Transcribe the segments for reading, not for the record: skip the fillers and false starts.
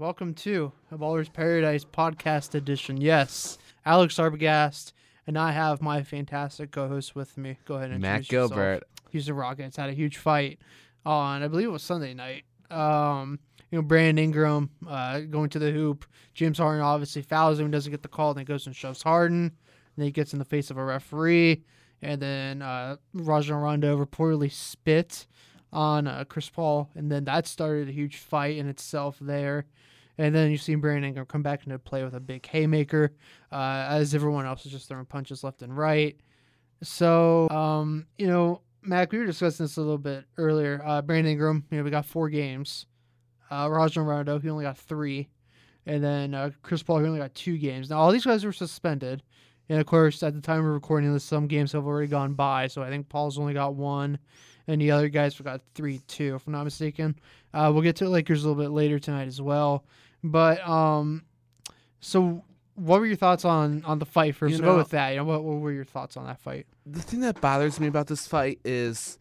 Welcome to A Baller's Paradise podcast edition. Yes, Alex Arbogast, and I have my fantastic co-host with me. Go ahead and Matt Gilbert. Houston Rockets had a huge fight on, I believe it was Sunday night. Brandon Ingram going to the hoop. James Harden obviously fouls him, doesn't get the call, then goes and shoves Harden. And then he gets in the face of a referee. And then Rajon Rondo reportedly spit on Chris Paul, and then that started a huge fight in itself there. And then you see Brandon Ingram come back into play with a big haymaker, as everyone else is just throwing punches left and right. So, Mac, we were discussing this a little bit earlier. Brandon Ingram, we got 4 games. Rajon Rondo, he only got 3. And then Chris Paul, he only got 2 games. Now, all these guys were suspended. And, of course, at the time we're recording this, some games have already gone by. So I think Paul's only got 1. And the other guys forgot 3-2, if I'm not mistaken. We'll get to the Lakers a little bit later tonight as well. But so what were your thoughts on the fight first? Go with that. What were your thoughts on that fight? The thing that bothers me about this fight is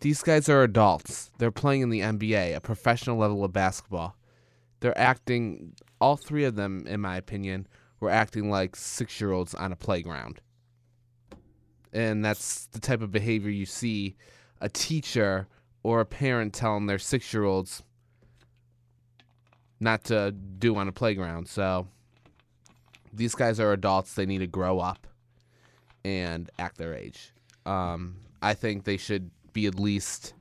these guys are adults. They're playing in the NBA, a professional level of basketball. They're acting, all 3 of them, in my opinion, were acting like 6-year-olds on a playground. And that's the type of behavior you see a teacher or a parent telling their 6-year-olds not to do on a playground. So these guys are adults. They need to grow up and act their age. I think they should be at least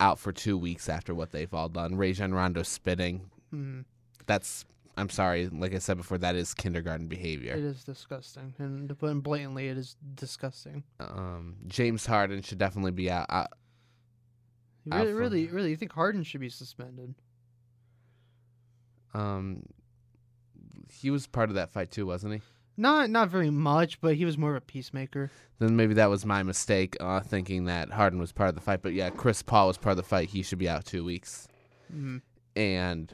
out for 2 weeks after what they've all done. Rajon Rondo spitting. Mm-hmm. I'm sorry, like I said before, that is kindergarten behavior. It is disgusting, and to put it blatantly, it is disgusting. James Harden should definitely be out. Really, you think Harden should be suspended? He was part of that fight too, wasn't he? Not very much, but he was more of a peacemaker. Then maybe that was my mistake, thinking that Harden was part of the fight. But yeah, Chris Paul was part of the fight. He should be out 2 weeks, and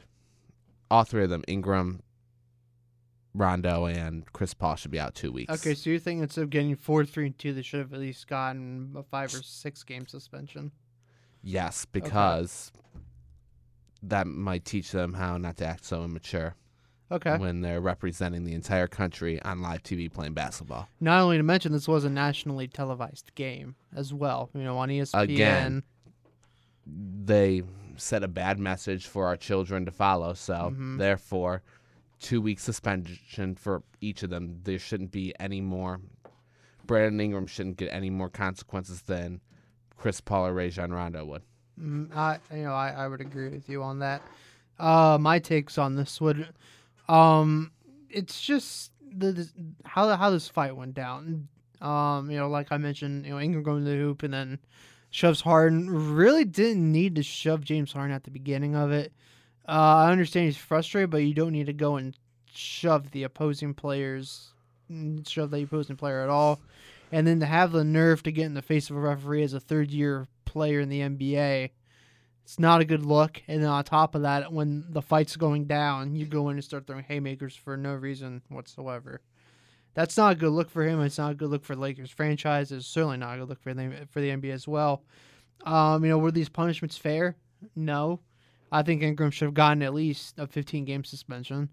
all 3 of them, Ingram, Rondo, and Chris Paul, should be out 2 weeks. Okay, so you're thinking instead of getting 4, 3, and 2, they should have at least gotten a 5 or 6 game suspension? Yes, because that might teach them how not to act so immature. Okay. When they're representing the entire country on live TV playing basketball. Not only to mention, this was a nationally televised game as well. On ESPN. Again, they set a bad message for our children to follow. So, therefore, 2-week suspension for each of them. There shouldn't be any more. Brandon Ingram shouldn't get any more consequences than Chris Paul or Rajon Rondo would. I would agree with you on that. My takes on this would, it's just how this fight went down. Like I mentioned, Ingram going to the hoop and then shoves Harden. Really didn't need to shove James Harden at the beginning of it. I understand he's frustrated, but you don't need to go and shove the opposing player at all. And then to have the nerve to get in the face of a referee as a third-year player in the NBA, it's not a good look. And then on top of that, when the fight's going down, you go in and start throwing haymakers for no reason whatsoever. That's not a good look for him. It's not a good look for the Lakers franchise. It's certainly not a good look for the NBA as well. Were these punishments fair? No. I think Ingram should have gotten at least a 15-game suspension.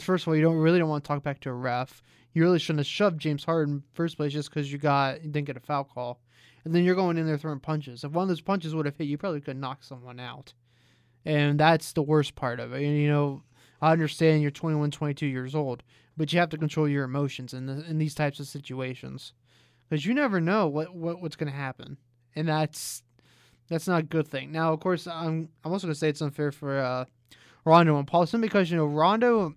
First of all, you don't want to talk back to a ref. You really shouldn't have shoved James Harden in the first place just because you didn't get a foul call. And then you're going in there throwing punches. If one of those punches would have hit, you probably could knock someone out. And that's the worst part of it. I understand you're 21, 22 years old, but you have to control your emotions in these types of situations, because you never know what's going to happen, and that's not a good thing. Now, of course, I'm also going to say it's unfair for Rondo and Paul, simply because Rondo,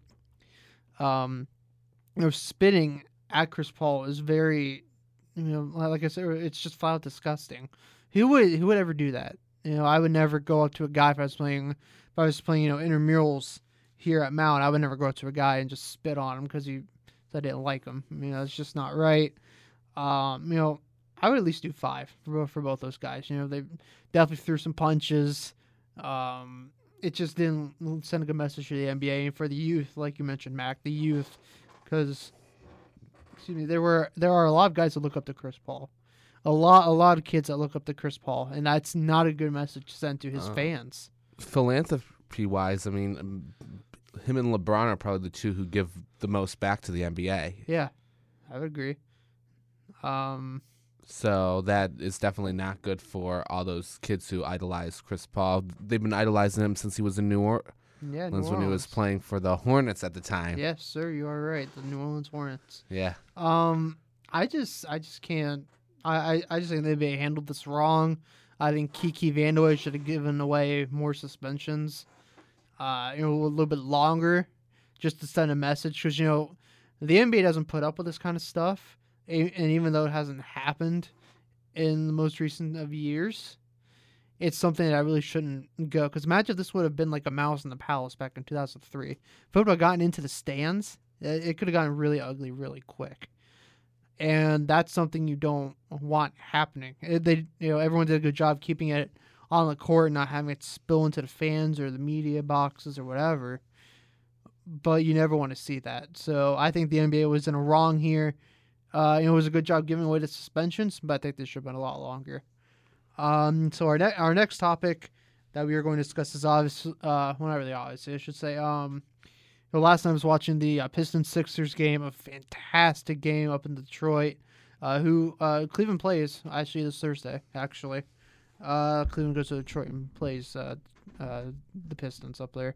spitting at Chris Paul is very, like I said, it's just flat out disgusting. Who would ever do that? I would never go up to a guy if I was playing intramurals here at Mount. I would never go up to a guy and just spit on him because he said I didn't like him. It's just not right. I would at least do 5 for both those guys. They definitely threw some punches. It just didn't send a good message to the NBA and for the youth, like you mentioned, Mac. The youth, because there are a lot of guys that look up to Chris Paul, a lot of kids that look up to Chris Paul, and that's not a good message sent to his fans. Philanthropy. rookie-wise, I mean, him and LeBron are probably the two who give the most back to the NBA. Yeah, I would agree. So that is definitely not good for all those kids who idolize Chris Paul. They've been idolizing him since he was in New Orleans when he was playing for the Hornets at the time. Yes, sir, you are right. The New Orleans Hornets. Yeah. I just can't. I just think they handled this wrong. I think Kiki Vandeweghe should have given away more suspensions, a little bit longer, just to send a message. Because, the NBA doesn't put up with this kind of stuff. And even though it hasn't happened in the most recent of years, it's something that I really shouldn't go. Because imagine if this would have been like a Mouse in the Palace back in 2003. If it would have gotten into the stands, it could have gotten really ugly really quick. And that's something you don't want happening. Everyone did a good job keeping it on the court and not having it spill into the fans or the media boxes or whatever. But you never want to see that. So I think the NBA was in a wrong here. It was a good job giving away the suspensions, but I think this should have been a lot longer. So our next topic that we are going to discuss is obviously, not really obviously, I should say, the last time I was watching the Pistons-Sixers game, a fantastic game up in Detroit, who Cleveland plays actually this Thursday, actually. Cleveland goes to Detroit and plays the Pistons up there.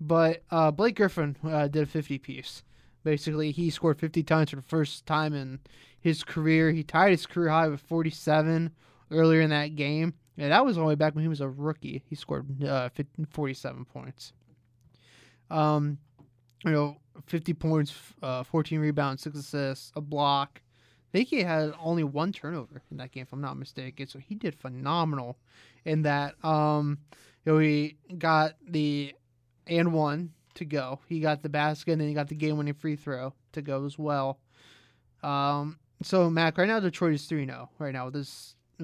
But Blake Griffin did a 50-piece. Basically, he scored 50 times for the first time in his career. He tied his career high with 47 earlier in that game. And that was only back when he was a rookie. He scored 47 points. 50 points, 14 rebounds, 6 assists, a block. I think he had only one turnover in that game, if I'm not mistaken. So he did phenomenal in that. He got the and one to go. He got the basket, and then he got the game-winning free throw to go as well. So, Mac, right now Detroit is 3-0 right now with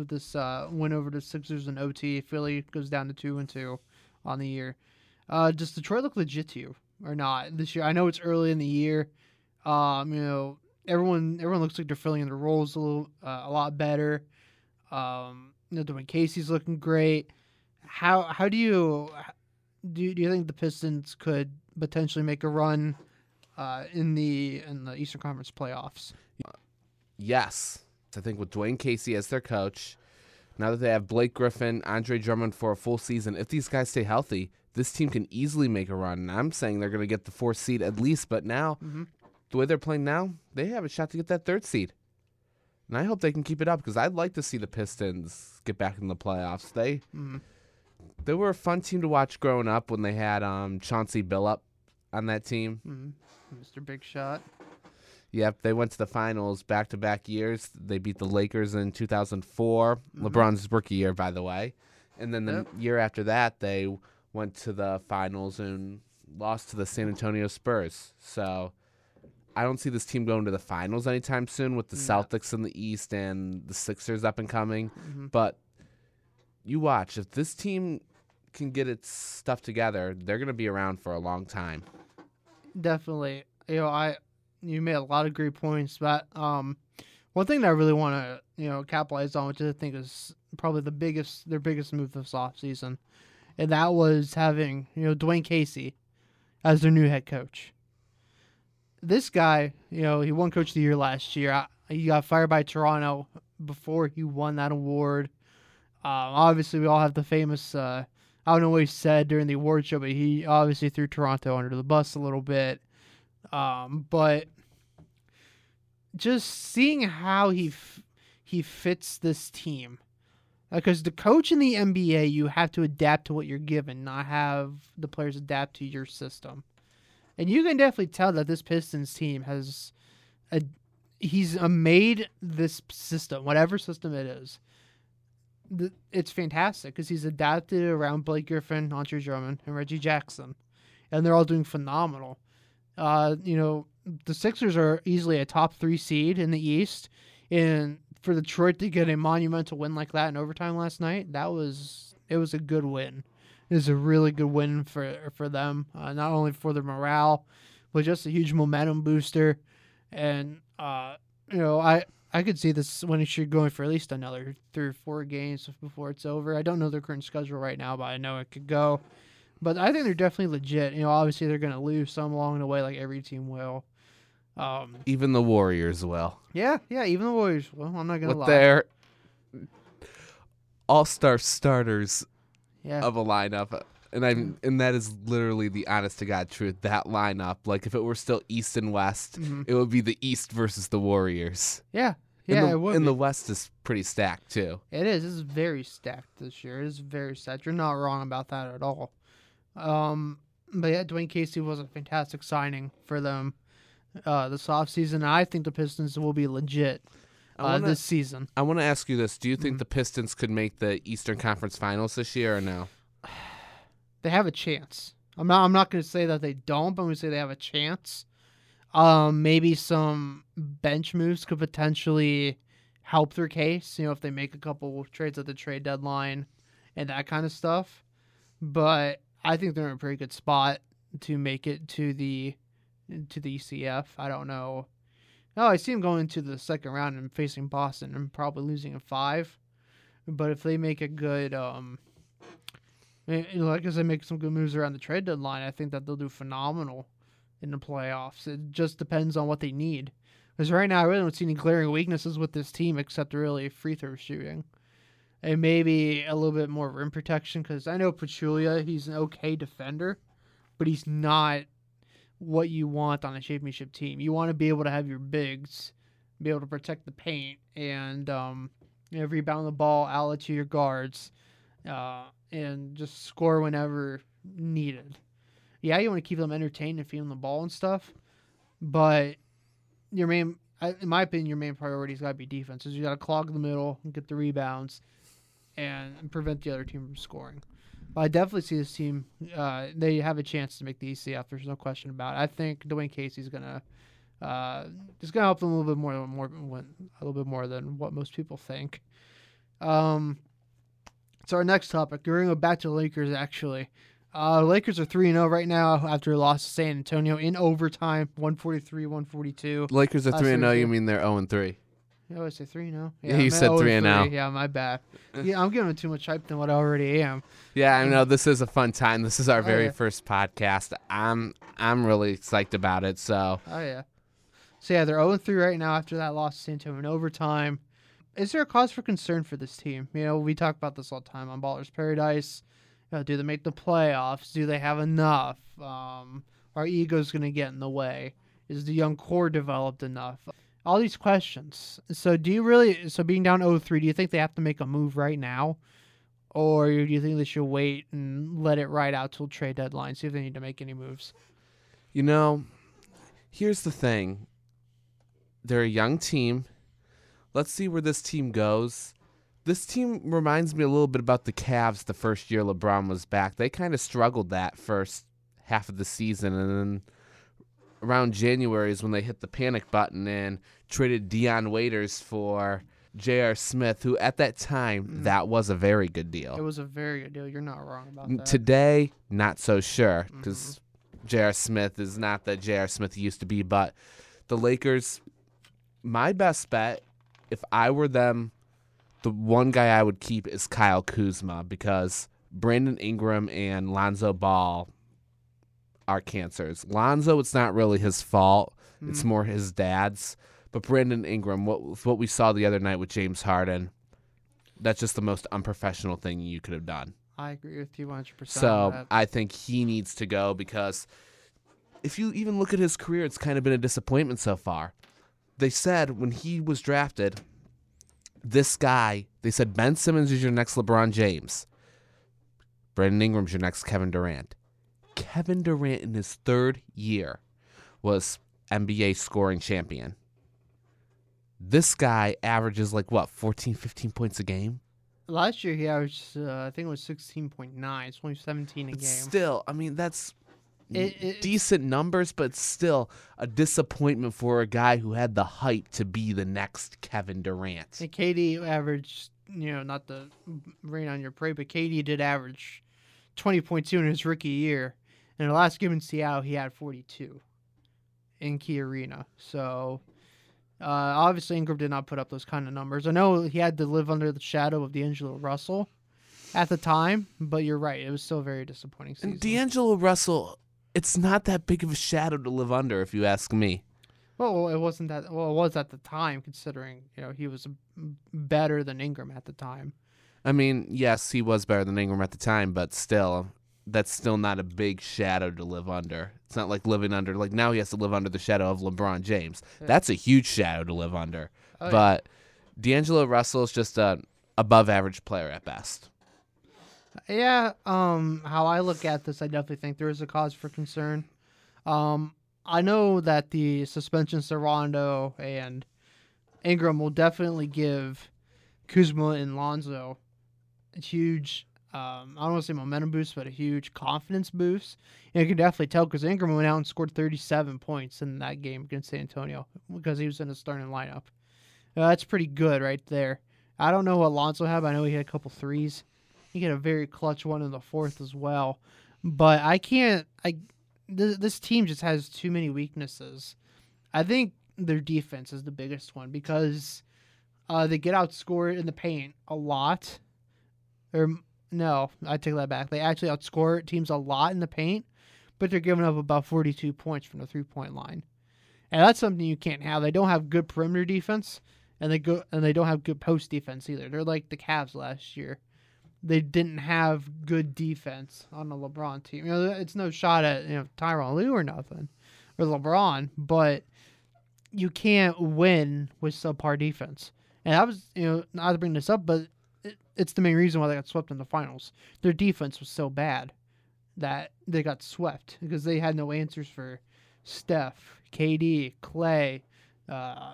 this win over the Sixers in OT. Philly goes down to 2-2 on the year. Does Detroit look legit to you or not this year? I know it's early in the year. Everyone looks like they're filling in their roles a lot better. Dwayne Casey's looking great. How do you... Do you think the Pistons could potentially make a run in the Eastern Conference playoffs? Yes. I think with Dwayne Casey as their coach, now that they have Blake Griffin, Andre Drummond for a full season, if these guys stay healthy, this team can easily make a run. And I'm saying they're going to get the fourth seed at least. But now, The way they're playing now, they have a shot to get that third seed. And I hope they can keep it up because I'd like to see the Pistons get back in the playoffs. They were a fun team to watch growing up when they had Chauncey Billups on that team. Mm-hmm. Mr. Big Shot. Yep, they went to the finals back-to-back years. They beat the Lakers in 2004, LeBron's rookie year, by the way. And then the year after that, they went to the finals and lost to the San Antonio Spurs. So I don't see this team going to the finals anytime soon with the Celtics in the East and the Sixers up and coming. Mm-hmm. But you watch. If this team can get its stuff together, they're going to be around for a long time. Definitely. You made a lot of great points, but one thing that I really want to capitalize on, which I think is probably their biggest move this offseason, and that was having Dwayne Casey as their new head coach. This guy, he won Coach of the Year last year. He got fired by Toronto before he won that award. Obviously, we all have the famous, I don't know what he said during the award show, but he obviously threw Toronto under the bus a little bit. But just seeing how he fits this team, because the coach in the NBA, you have to adapt to what you're given, not have the players adapt to your system. And you can definitely tell that this Pistons team he's made this system, whatever system it is. It's fantastic because he's adapted around Blake Griffin, Andre Drummond, and Reggie Jackson, and they're all doing phenomenal. The Sixers are easily a top 3 seed in the East, and for Detroit to get a monumental win like that in overtime last night, it was a good win. It was a really good win for them, not only for their morale, but just a huge momentum booster. And I could see this winning going for at least another 3 or 4 games before it's over. I don't know their current schedule right now, but I know it could go. But I think they're definitely legit. You know, obviously they're going to lose some along the way, like every team will. Even the Warriors will. Yeah, even the Warriors will. I'm not going to lie. With their all-star starters of a lineup. And that is literally the honest-to-God truth, that lineup. Like, if it were still East and West, it would be the East versus the Warriors. Yeah, it would. And the West is pretty stacked, too. It is. It's very stacked this year. It is very stacked. You're not wrong about that at all. But, yeah, Dwayne Casey was a fantastic signing for them this offseason. I think the Pistons will be legit this season. I want to ask you this. Do you think the Pistons could make the Eastern Conference Finals this year or no? They have a chance. I'm not going to say that they don't, but I'm going to say they have a chance. Maybe some bench moves could potentially help their case, you know, if they make a couple trades at the trade deadline and that kind of stuff. But I think they're in a pretty good spot to make it to the ECF. I don't know. No, I see them going to the second round and facing Boston and probably losing in 5. But if they make a good like I said, make some good moves around the trade deadline, I think that they'll do phenomenal in the playoffs. It just depends on what they need. Because right now, I really don't see any glaring weaknesses with this team except really free throw shooting. And maybe a little bit more rim protection, because I know Pachulia, he's an okay defender, but he's not what you want on a championship team. You want to be able to have your bigs, be able to protect the paint, and rebound the ball, outlet to your guards, and just score whenever needed. Yeah, you want to keep them entertained and feed them the ball and stuff, but your main, in my opinion, your main priority has got to be defense. You got to clog the middle and get the rebounds and prevent the other team from scoring. But I definitely see this team, they have a chance to make the ECF. There's no question about it. I think Dwayne Casey's going to help them a little bit more than what most people think. So our next topic, we're going to go back to the Lakers, actually. Lakers are 3-0 right now after a loss to San Antonio in overtime, 143-142. Lakers are 3-0, you mean they're 0-3. I always say 3-0. Yeah, you said 3-0. Yeah, my bad. Yeah, I'm giving them too much hype than what I already am. Yeah, I know. This is a fun time. This is our very first podcast. I'm really psyched about it, so. Oh, yeah. So, yeah, they're 0-3 right now after that loss to San Antonio in overtime. Is there a cause for concern for this team? You know, we talk about this all the time on Ballers Paradise. You know, do they make the playoffs? Do they have enough? Our ego's going to get in the way. Is the young core developed enough? All these questions. So do you really, being down 0-3, do you think they have to make a move right now? Or do you think they should wait and let it ride out till trade deadline, see if they need to make any moves? You know, here's the thing. They're a young team. Let's see where this team goes. This team reminds me a little bit about the Cavs the first year LeBron was back. They kind of struggled that first half of the season, and then around January is when they hit the panic button and traded Dion Waiters for J.R. Smith, who at that time, that was a very good deal. It was a very good deal. You're not wrong about that. Today, not so sure, because J.R. Smith is not that J.R. Smith used to be, but the Lakers, my best bet, if I were them, the one guy I would keep is Kyle Kuzma, because Brandon Ingram and Lonzo Ball are cancers. Lonzo, it's not really his fault. It's more his dad's. But Brandon Ingram, what we saw the other night with James Harden, that's just the most unprofessional thing you could have done. I agree with you 100%. So I think he needs to go, because if you even look at his career, it's kind of been a disappointment so far. They said when he was drafted, this guy, they said Ben Simmons is your next LeBron James. Brandon Ingram's your next Kevin Durant. Kevin Durant in his third year was NBA scoring champion. This guy averages 14, 15 points a game? Last year he averaged, I think it was 16.9. It's only 17 a game. Still, I mean, that's decent numbers, but still a disappointment for a guy who had the hype to be the next Kevin Durant. And KD averaged, you know, not to rain on your parade, but KD did average 20.2 in his rookie year. In the last game in Seattle, he had 42 in Key Arena. So, obviously, Ingram did not put up those kind of numbers. I know he had to live under the shadow of D'Angelo Russell, at the time, but you're right. It was still a very disappointing season. And D'Angelo Russell, it's not that big of a shadow to live under, if you ask me. Well, it wasn't that. Well, it was at the time, considering he was better than Ingram at the time. I mean, yes, he was better than Ingram at the time, but still, that's still not a big shadow to live under. It's not like living under, like now he has to live under the shadow of LeBron James. Yeah. That's a huge shadow to live under. Oh, but yeah. D'Angelo Russell is just an above-average player at best. Yeah, how I look at this, I definitely think there is a cause for concern. I know that the suspensions to Rondo and Ingram will definitely give Kuzma and Lonzo a huge, I don't want to say momentum boost, but a huge confidence boost. And you can definitely tell because Ingram went out and scored 37 points in that game against San Antonio because he was in the starting lineup. That's pretty good right there. I don't know what Lonzo had, but I know he had a couple threes. He had a very clutch one in the fourth as well. But I can't... This team just has too many weaknesses. I think their defense is the biggest one because they get outscored in the paint a lot. No, I take that back. They actually outscore teams a lot in the paint, but they're giving up about 42 points from the three-point line. And that's something you can't have. They don't have good perimeter defense, and they don't have good post defense either. They're like the Cavs last year. They didn't have good defense on the LeBron team. It's no shot at Tyronn Lue or nothing, or LeBron, but you can't win with subpar defense. And I was, not to bring this up, but it's the main reason why they got swept in the finals. Their defense was so bad that they got swept because they had no answers for Steph, KD, Klay,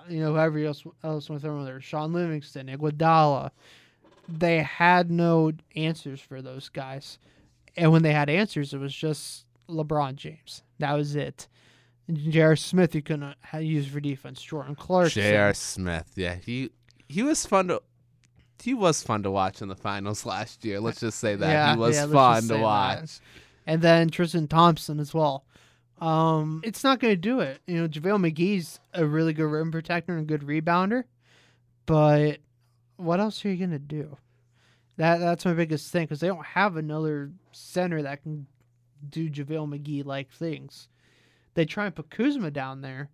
whoever else went through there, Sean Livingston, Iguodala. They had no answers for those guys. And when they had answers, it was just LeBron James. That was it. J.R. Smith you couldn't use for defense. Jordan Clarkson. J.R. Smith, yeah. He was fun to watch in the finals last year. Let's just say that. Yeah, he was fun to watch. That. And then Tristan Thompson as well. It's not going to do it. JaVale McGee's a really good rim protector and good rebounder. But... what else are you going to do? That's my biggest thing, because they don't have another center that can do JaVale McGee-like things. They try and put Kuzma down there,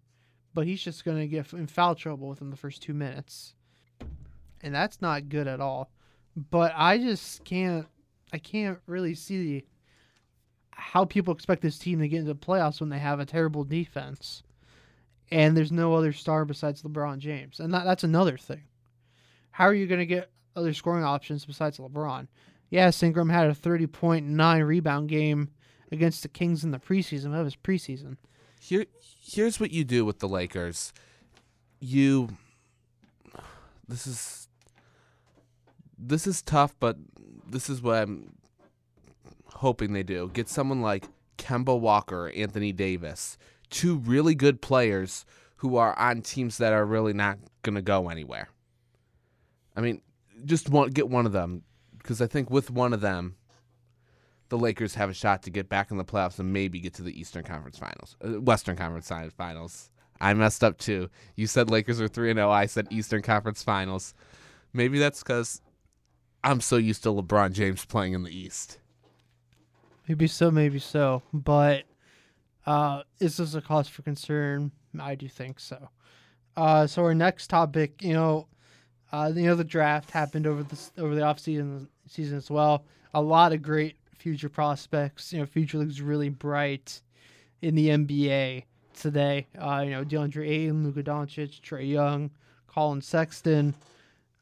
but he's just going to get in foul trouble within the first 2 minutes. And that's not good at all. But I just can't really see how people expect this team to get into the playoffs when they have a terrible defense. And there's no other star besides LeBron James. And that's another thing. How are you going to get other scoring options besides LeBron? Yes, Ingram had a 30.9 rebound game against the Kings in the preseason. That was preseason. Here's what you do with the Lakers. This is tough, but this is what I'm hoping they do. Get someone like Kemba Walker, Anthony Davis, two really good players who are on teams that are really not going to go anywhere. I mean, just get one of them, because I think with one of them, the Lakers have a shot to get back in the playoffs and maybe get to the Western Conference Finals. I messed up too. You said Lakers are 3-0. I said Eastern Conference Finals. Maybe that's because I'm so used to LeBron James playing in the East. Maybe so, but is this a cause for concern? I do think so. So our next topic, the draft happened over the offseason season as well. A lot of great future prospects. Future looks really bright in the NBA today. DeAndre Ayton, Luka Doncic, Trae Young, Colin Sexton,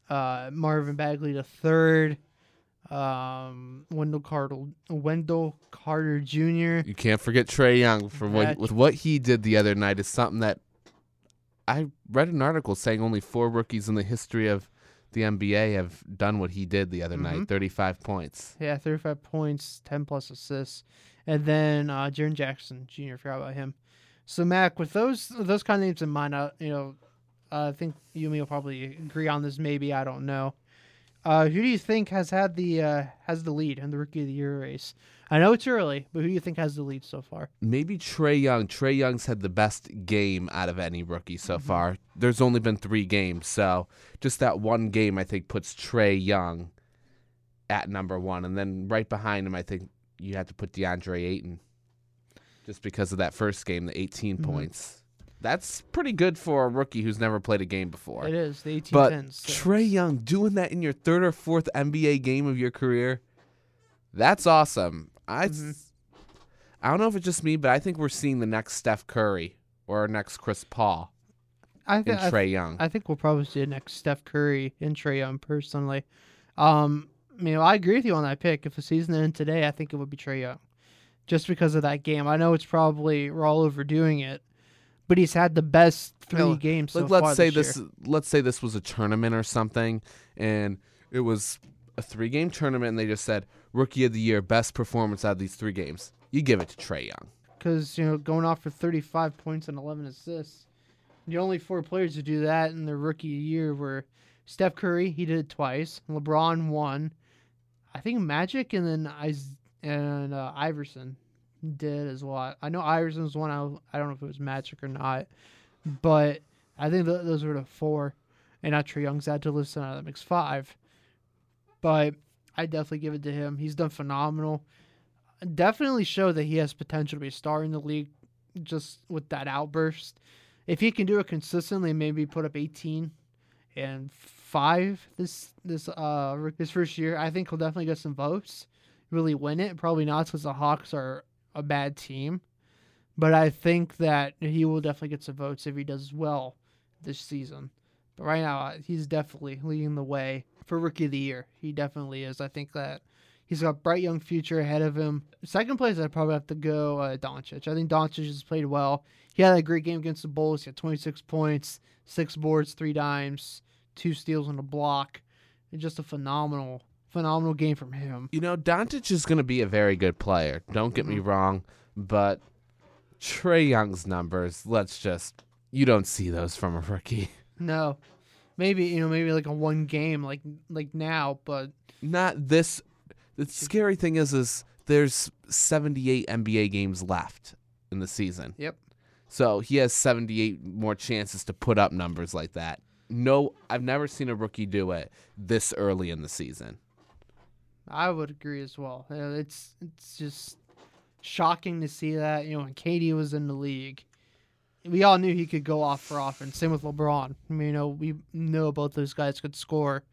Marvin Bagley III, Wendell Carter Jr. You can't forget Trae Young with what he did the other night is something that. I read an article saying only 4 rookies in the history of the NBA have done what he did the other night, 35 points. Yeah, 35 points, 10-plus assists. And then Jaren Jackson Jr., forgot about him. So, Mac, with those kind of names in mind, I think you and me will probably agree on this maybe. I don't know. Who do you think has the lead in the Rookie of the Year race? I know it's early, but who do you think has the lead so far? Maybe Trae Young. Trae Young's had the best game out of any rookie so far. There's only been 3 games, so just that one game I think puts Trae Young at number one. And then right behind him, I think you have to put DeAndre Ayton just because of that first game, the 18 points. That's pretty good for a rookie who's never played a game before. It is, the 18-10. But Trae Young doing that in your third or fourth NBA game of your career, that's awesome. I don't know if it's just me, but I think we're seeing the next Steph Curry or next Chris Paul and Trae Young. I think we'll probably see the next Steph Curry and Trae Young personally. You know, I agree with you on that pick. If the season ended today, I think it would be Trae Young just because of that game. I know it's probably we're all overdoing it, but he's had the best three games so far this year. Let's say this was a tournament or something, and it was a three-game tournament, and they just said, Rookie of the Year, best performance out of these three games. You give it to Trae Young. Because, you know, going off for 35 points and 11 assists, the only four players who do that in their rookie year were Steph Curry, he did it twice, LeBron won, I think Magic, and then Iverson did as well. I know Iverson was one. I don't know if it was Magic or not, but I think those were the four, and now Trae Young's had to list another. That makes five. But I definitely give it to him. He's done phenomenal. Definitely show that he has potential to be a star in the league just with that outburst. If he can do it consistently, maybe put up 18 and 5 this first year, I think he'll definitely get some votes, really win it. Probably not because the Hawks are a bad team, but I think that he will definitely get some votes if he does well this season. But right now, he's definitely leading the way for Rookie of the Year. He definitely is. I think that he's got a bright young future ahead of him. Second place, I'd probably have to go Doncic. I think Doncic has played well. He had a great game against the Bulls. He had 26 points, 6 boards, 3 dimes, 2 steals and a block. It's just a phenomenal game from him. You know, Doncic is going to be a very good player. Don't get me wrong, but Trae Young's numbers, you don't see those from a rookie. No. Maybe like a one game like now, but not this. The scary thing is there's 78 NBA games left in the season. Yep. So he has 78 more chances to put up numbers like that. No, I've never seen a rookie do it this early in the season. I would agree as well. It's just shocking to see that. You know, when KD was in the league, we all knew he could go off for offense. Same with LeBron. I mean, you know, we know both those guys could score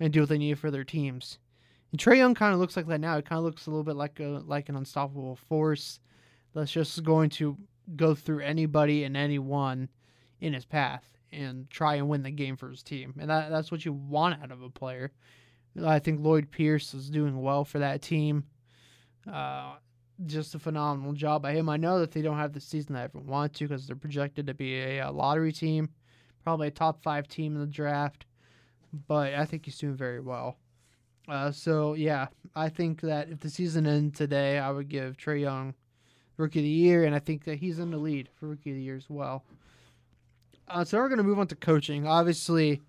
and do what they needed for their teams. And Trae Young kind of looks like that now. It kind of looks a little bit like an unstoppable force that's just going to go through anybody and anyone in his path and try and win the game for his team. And that's what you want out of a player. I think Lloyd Pierce is doing well for that team. Just a phenomenal job by him. I know that they don't have the season that everyone wants to because they're projected to be a lottery team, probably a top 5 team in the draft, but I think he's doing very well. I think that if the season ended today, I would give Trae Young Rookie of the Year, and I think that he's in the lead for Rookie of the Year as well. So we're going to move on to coaching. Obviously,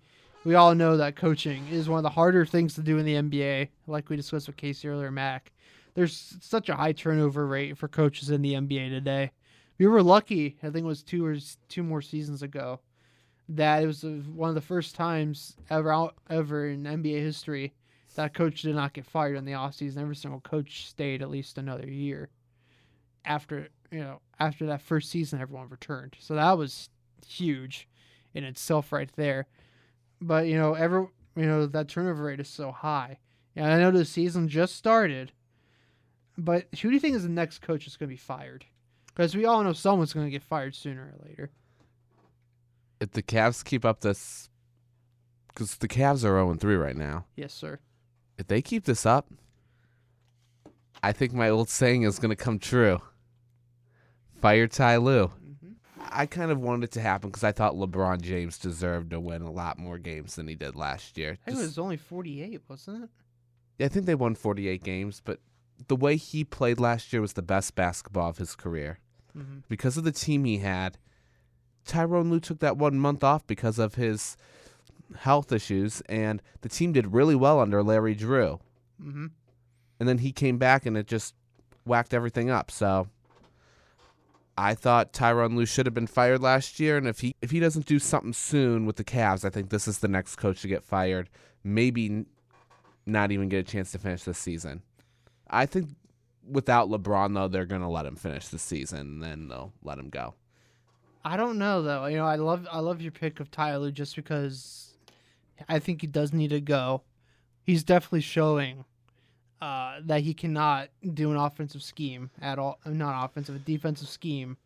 we all know that coaching is one of the harder things to do in the NBA, like we discussed with Casey earlier, Mac. There's such a high turnover rate for coaches in the NBA today. We were lucky, I think it was two more seasons ago, that it was one of the first times ever in NBA history that a coach did not get fired in the offseason. Every single coach stayed at least another year after that first season everyone returned. So that was huge in itself right there. But, you know, that turnover rate is so high. And I know the season just started, but who do you think is the next coach that's going to be fired? Because we all know someone's going to get fired sooner or later. If the Cavs keep up this, because the Cavs are 0-3 right now. Yes, sir. If they keep this up, I think my old saying is going to come true. Fire Ty Lue. Mm-hmm. I kind of wanted it to happen because I thought LeBron James deserved to win a lot more games than he did last year. I think it was only 48, wasn't it? Yeah, I think they won 48 games, but the way he played last year was the best basketball of his career. Mm-hmm. Because of the team he had, Tyronn Lue took that 1 month off because of his health issues, and the team did really well under Larry Drew. Mm-hmm. And then he came back, and it just whacked everything up. So I thought Tyronn Lue should have been fired last year, and if he doesn't do something soon with the Cavs, I think this is the next coach to get fired. Maybe not even get a chance to finish this season. I think without LeBron, though, they're going to let him finish the season, and then they'll let him go. I don't know, though. You know, I love your pick of Ty Lue just because I think he does need to go. He's definitely showing that he cannot do an offensive scheme at all. Not offensive, a defensive scheme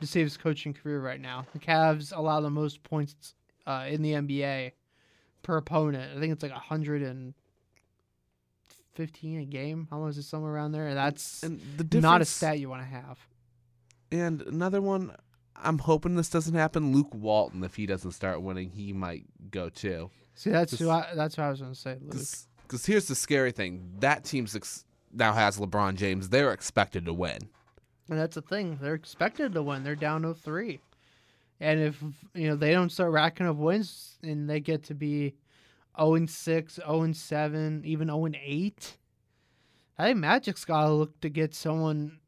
to save his coaching career right now. The Cavs allow the most points in the NBA per opponent. I think it's like 115 a game. How long is it? Somewhere around there. And that's not a stat you want to have. And another one, I'm hoping this doesn't happen. Luke Walton, if he doesn't start winning, he might go too. See, that's what I was going to say, Luke. Because here's the scary thing. That team now has LeBron James. They're expected to win. And that's the thing. They're expected to win. They're down 0-3. And if they don't start racking up wins and they get to be 0-6, 0-7, even 0-8, I think Magic's got to look to get someone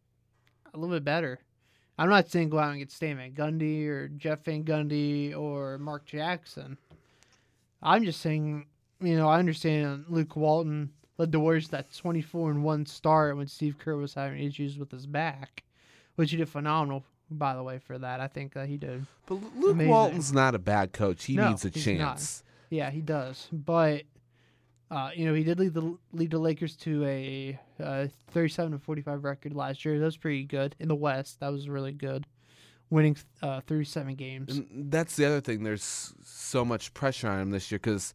a little bit better. I'm not saying go out and get Stan Van Gundy or Jeff Van Gundy or Mark Jackson. I'm just saying, I understand Luke Walton led the Warriors to that 24-1 start when Steve Kerr was having issues with his back, which he did phenomenal, by the way, for that. I think that he did. But Luke Walton's not a bad coach. He needs a chance. Not. Yeah, he does. But, he did lead the Lakers to a 37-45 record last year. That was pretty good. In the West, that was really good, winning 37 games. And that's the other thing. There's so much pressure on him this year because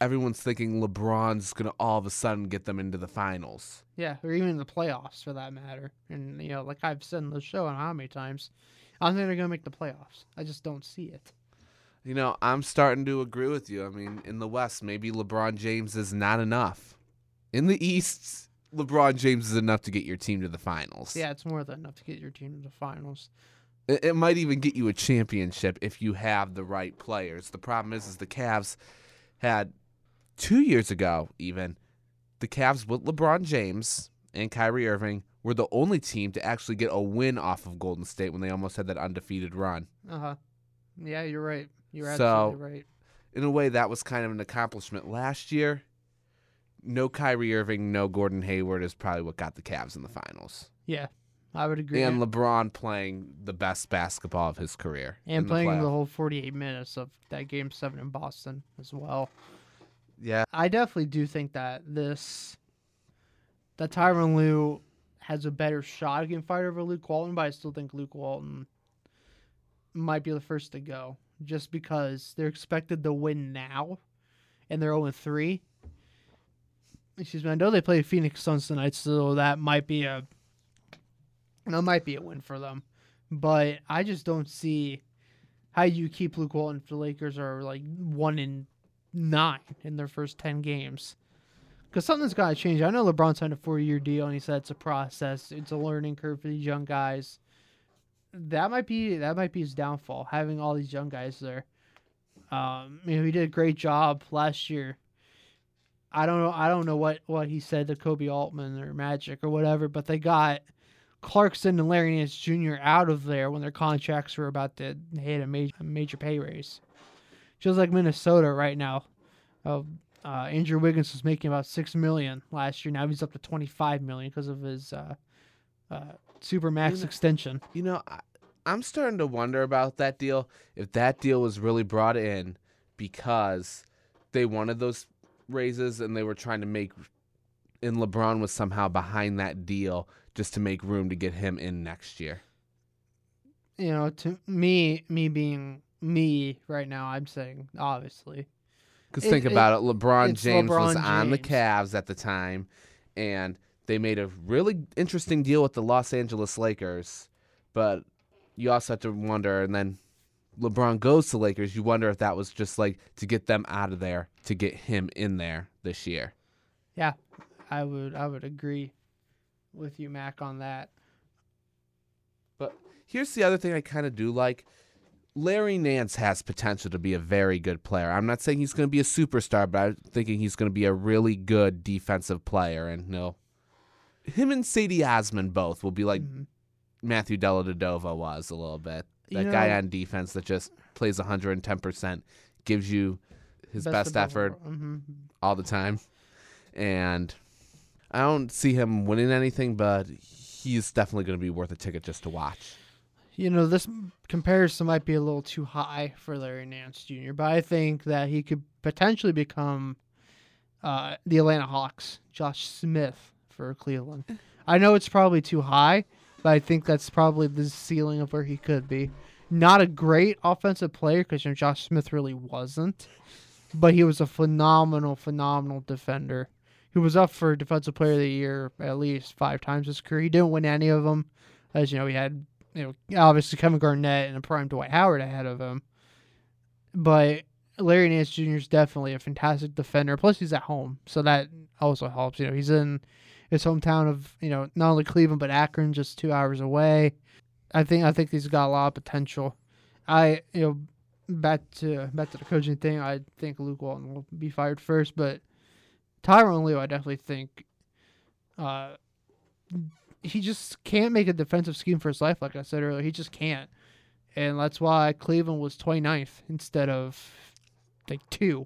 everyone's thinking LeBron's going to all of a sudden get them into the finals. Yeah, or even the playoffs for that matter. And, like I've said on the show and how many times, I don't think they're going to make the playoffs. I just don't see it. I'm starting to agree with you. I mean, in the West, maybe LeBron James is not enough. In the East, LeBron James is enough to get your team to the finals. Yeah, it's more than enough to get your team to the finals. It might even get you a championship if you have the right players. The problem is the Cavs had 2 years ago, even, the Cavs with LeBron James and Kyrie Irving were the only team to actually get a win off of Golden State when they almost had that undefeated run. Uh-huh. Yeah, you're right. You're absolutely right. In a way, that was kind of an accomplishment last year. No Kyrie Irving, no Gordon Hayward is probably what got the Cavs in the finals. Yeah, I would agree. And LeBron playing the best basketball of his career. And playing the whole 48 minutes of that Game 7 in Boston as well. Yeah. I definitely do think that Tyronn Lue has a better shot against fight over Luke Walton, but I still think Luke Walton might be the first to go just because they're expected to win now and they're 0-3. Excuse me, I know they play Phoenix Suns tonight, so that might be a win for them. But I just don't see how you keep Luke Walton if the Lakers are like 1-9 in their first 10 games. Because something's got to change. I know LeBron signed a 4-year deal, and he said it's a process. It's a learning curve for these young guys. That might be his downfall, having all these young guys there. He did a great job last year. I don't know what he said to Kobe Altman or Magic or whatever, but they got Clarkson and Larry Nance Jr. out of there when their contracts were about to hit a major pay raise. Just like Minnesota right now. Andrew Wiggins was making about $6 million last year. Now he's up to $25 million because of his Supermax extension. I'm starting to wonder about that deal. If that deal was really brought in because they wanted those raises and they were trying to make, and LeBron was somehow behind that deal just to make room to get him in next year. To me being me right now, I'm saying, obviously. Because think about it. LeBron James was on the Cavs at the time, and they made a really interesting deal with the Los Angeles Lakers. But you also have to wonder, and then LeBron goes to Lakers, you wonder if that was just like to get them out of there to get him in there this year. Yeah, I would agree with you, Mac, on that. But here's the other thing I kind of do like. Larry Nance has potential to be a very good player. I'm not saying he's going to be a superstar, but I'm thinking he's going to be a really good defensive player. And him and Sadie Osman both will be like Matthew Dellavedova was a little bit. That guy on defense that just plays 110%, gives you his best effort all the time. And I don't see him winning anything, but he's definitely going to be worth a ticket just to watch. You know, this comparison might be a little too high for Larry Nance Jr., but I think that he could potentially become the Atlanta Hawks, Josh Smith for Cleveland. I know it's probably too high, but I think that's probably the ceiling of where he could be. Not a great offensive player, because, you know, Josh Smith really wasn't, but he was a phenomenal, phenomenal defender. He was up for Defensive Player of the Year at least 5 times his career. He didn't win any of them. As you know, he had, you know, obviously Kevin Garnett and a prime Dwight Howard ahead of him. But Larry Nance Jr. is definitely a fantastic defender. Plus, he's at home, so that also helps. You know, he's in his hometown of, you know, not only Cleveland but Akron, just 2 hours away. I think he's got a lot of potential. Back to the coaching thing. I think Luke Walton will be fired first, but Tyronn Lue, I definitely think he just can't make a defensive scheme for his life. Like I said earlier, he just can't. And that's why Cleveland was 29th instead of like 2,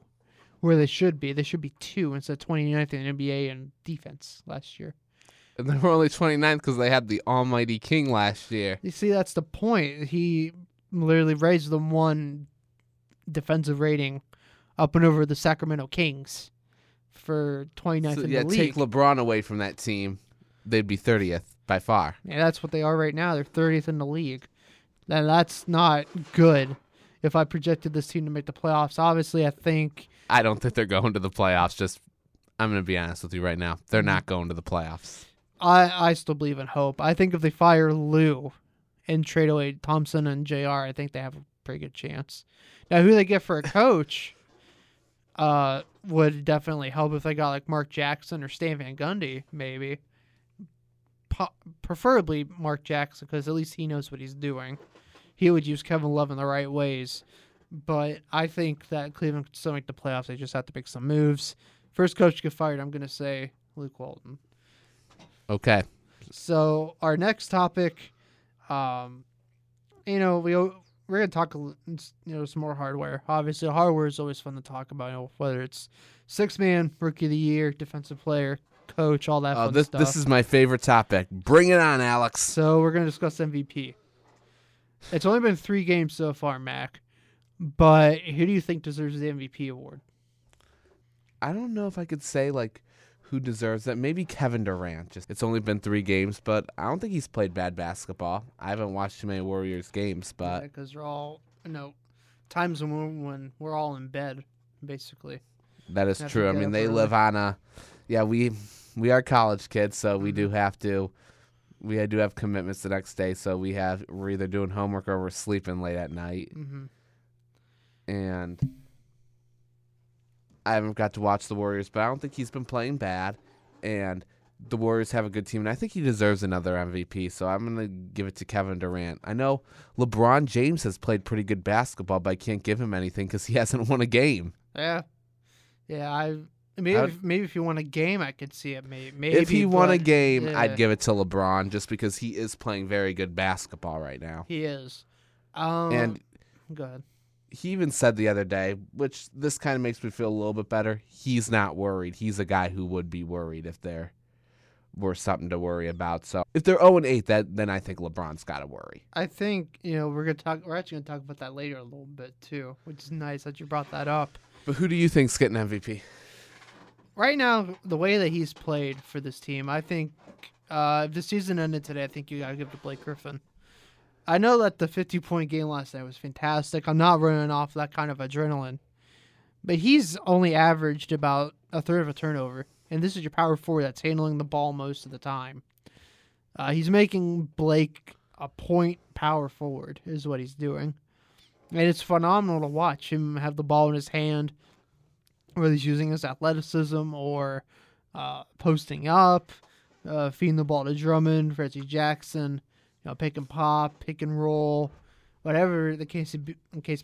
where they should be. They should be 2 instead of 29th in the NBA in defense last year. And they were only 29th because they had the Almighty King last year. You see, that's the point. He literally raised them 1 defensive rating up and over the Sacramento Kings for 29th in the league. Yeah, take LeBron away from that team. They'd be 30th by far. Yeah, that's what they are right now. They're 30th in the league. And that's not good. If I projected this team to make the playoffs, obviously I don't think they're going to the playoffs. Just, I'm going to be honest with you right now. They're not going to the playoffs. I still believe in hope. I think if they fire Lue and trade away Thompson and JR, I think they have a pretty good chance. Now, who they get for a coach would definitely help if they got like Mark Jackson or Stan Van Gundy, maybe. Preferably Mark Jackson, because at least he knows what he's doing. He would use Kevin Love in the right ways. But I think that Cleveland could still make the playoffs. They just have to make some moves. First coach to get fired, I'm going to say Luke Walton. Okay. So our next topic, you know, we're going to talk, you know, some more hardware. Obviously, hardware is always fun to talk about, you know, whether it's 6-man, Rookie of the Year, Defensive Player, Coach, all that fun stuff. This is my favorite topic. Bring it on, Alex. So we're going to discuss MVP. It's only been 3 games so far, Mac, but who do you think deserves the MVP award? I don't know if I could say, like, who deserves that. Maybe Kevin Durant. It's only been 3 games, but I don't think he's played bad basketball. I haven't watched too many Warriors games, but... because we're all, you know, times when we're all in bed, basically. That is true. I mean, they live on a... Yeah, we are college kids, so we do have to. We do have commitments the next day, so we're either doing homework or we're sleeping late at night. Mm-hmm. And I haven't got to watch the Warriors, but I don't think he's been playing bad. And the Warriors have a good team, and I think he deserves another MVP, so I'm going to give it to Kevin Durant. I know LeBron James has played pretty good basketball, but I can't give him anything because he hasn't won a game. Yeah, Maybe if he won a game, I could see it. Maybe if he won a game, yeah. I'd give it to LeBron just because he is playing very good basketball right now. He is. And go ahead. He even said the other day, which this kind of makes me feel a little bit better, he's not worried. He's a guy who would be worried if there were something to worry about. So if they're 0-8, then I think LeBron's got to worry. I think, you know, we're actually going to talk about that later a little bit too, which is nice that you brought that up. But who do you think's getting MVP? Right now, the way that he's played for this team, I think if the season ended today, I think you got to give it to Blake Griffin. I know that the 50-point game last night was fantastic. I'm not running off that kind of adrenaline. But he's only averaged about a third of a turnover. And this is your power forward that's handling the ball most of the time. He's making Blake a point power forward is what he's doing. And it's phenomenal to watch him have the ball in his hand, whether he's using his athleticism or posting up, feeding the ball to Drummond, Reggie Jackson, you know, pick and pop, pick and roll, whatever the case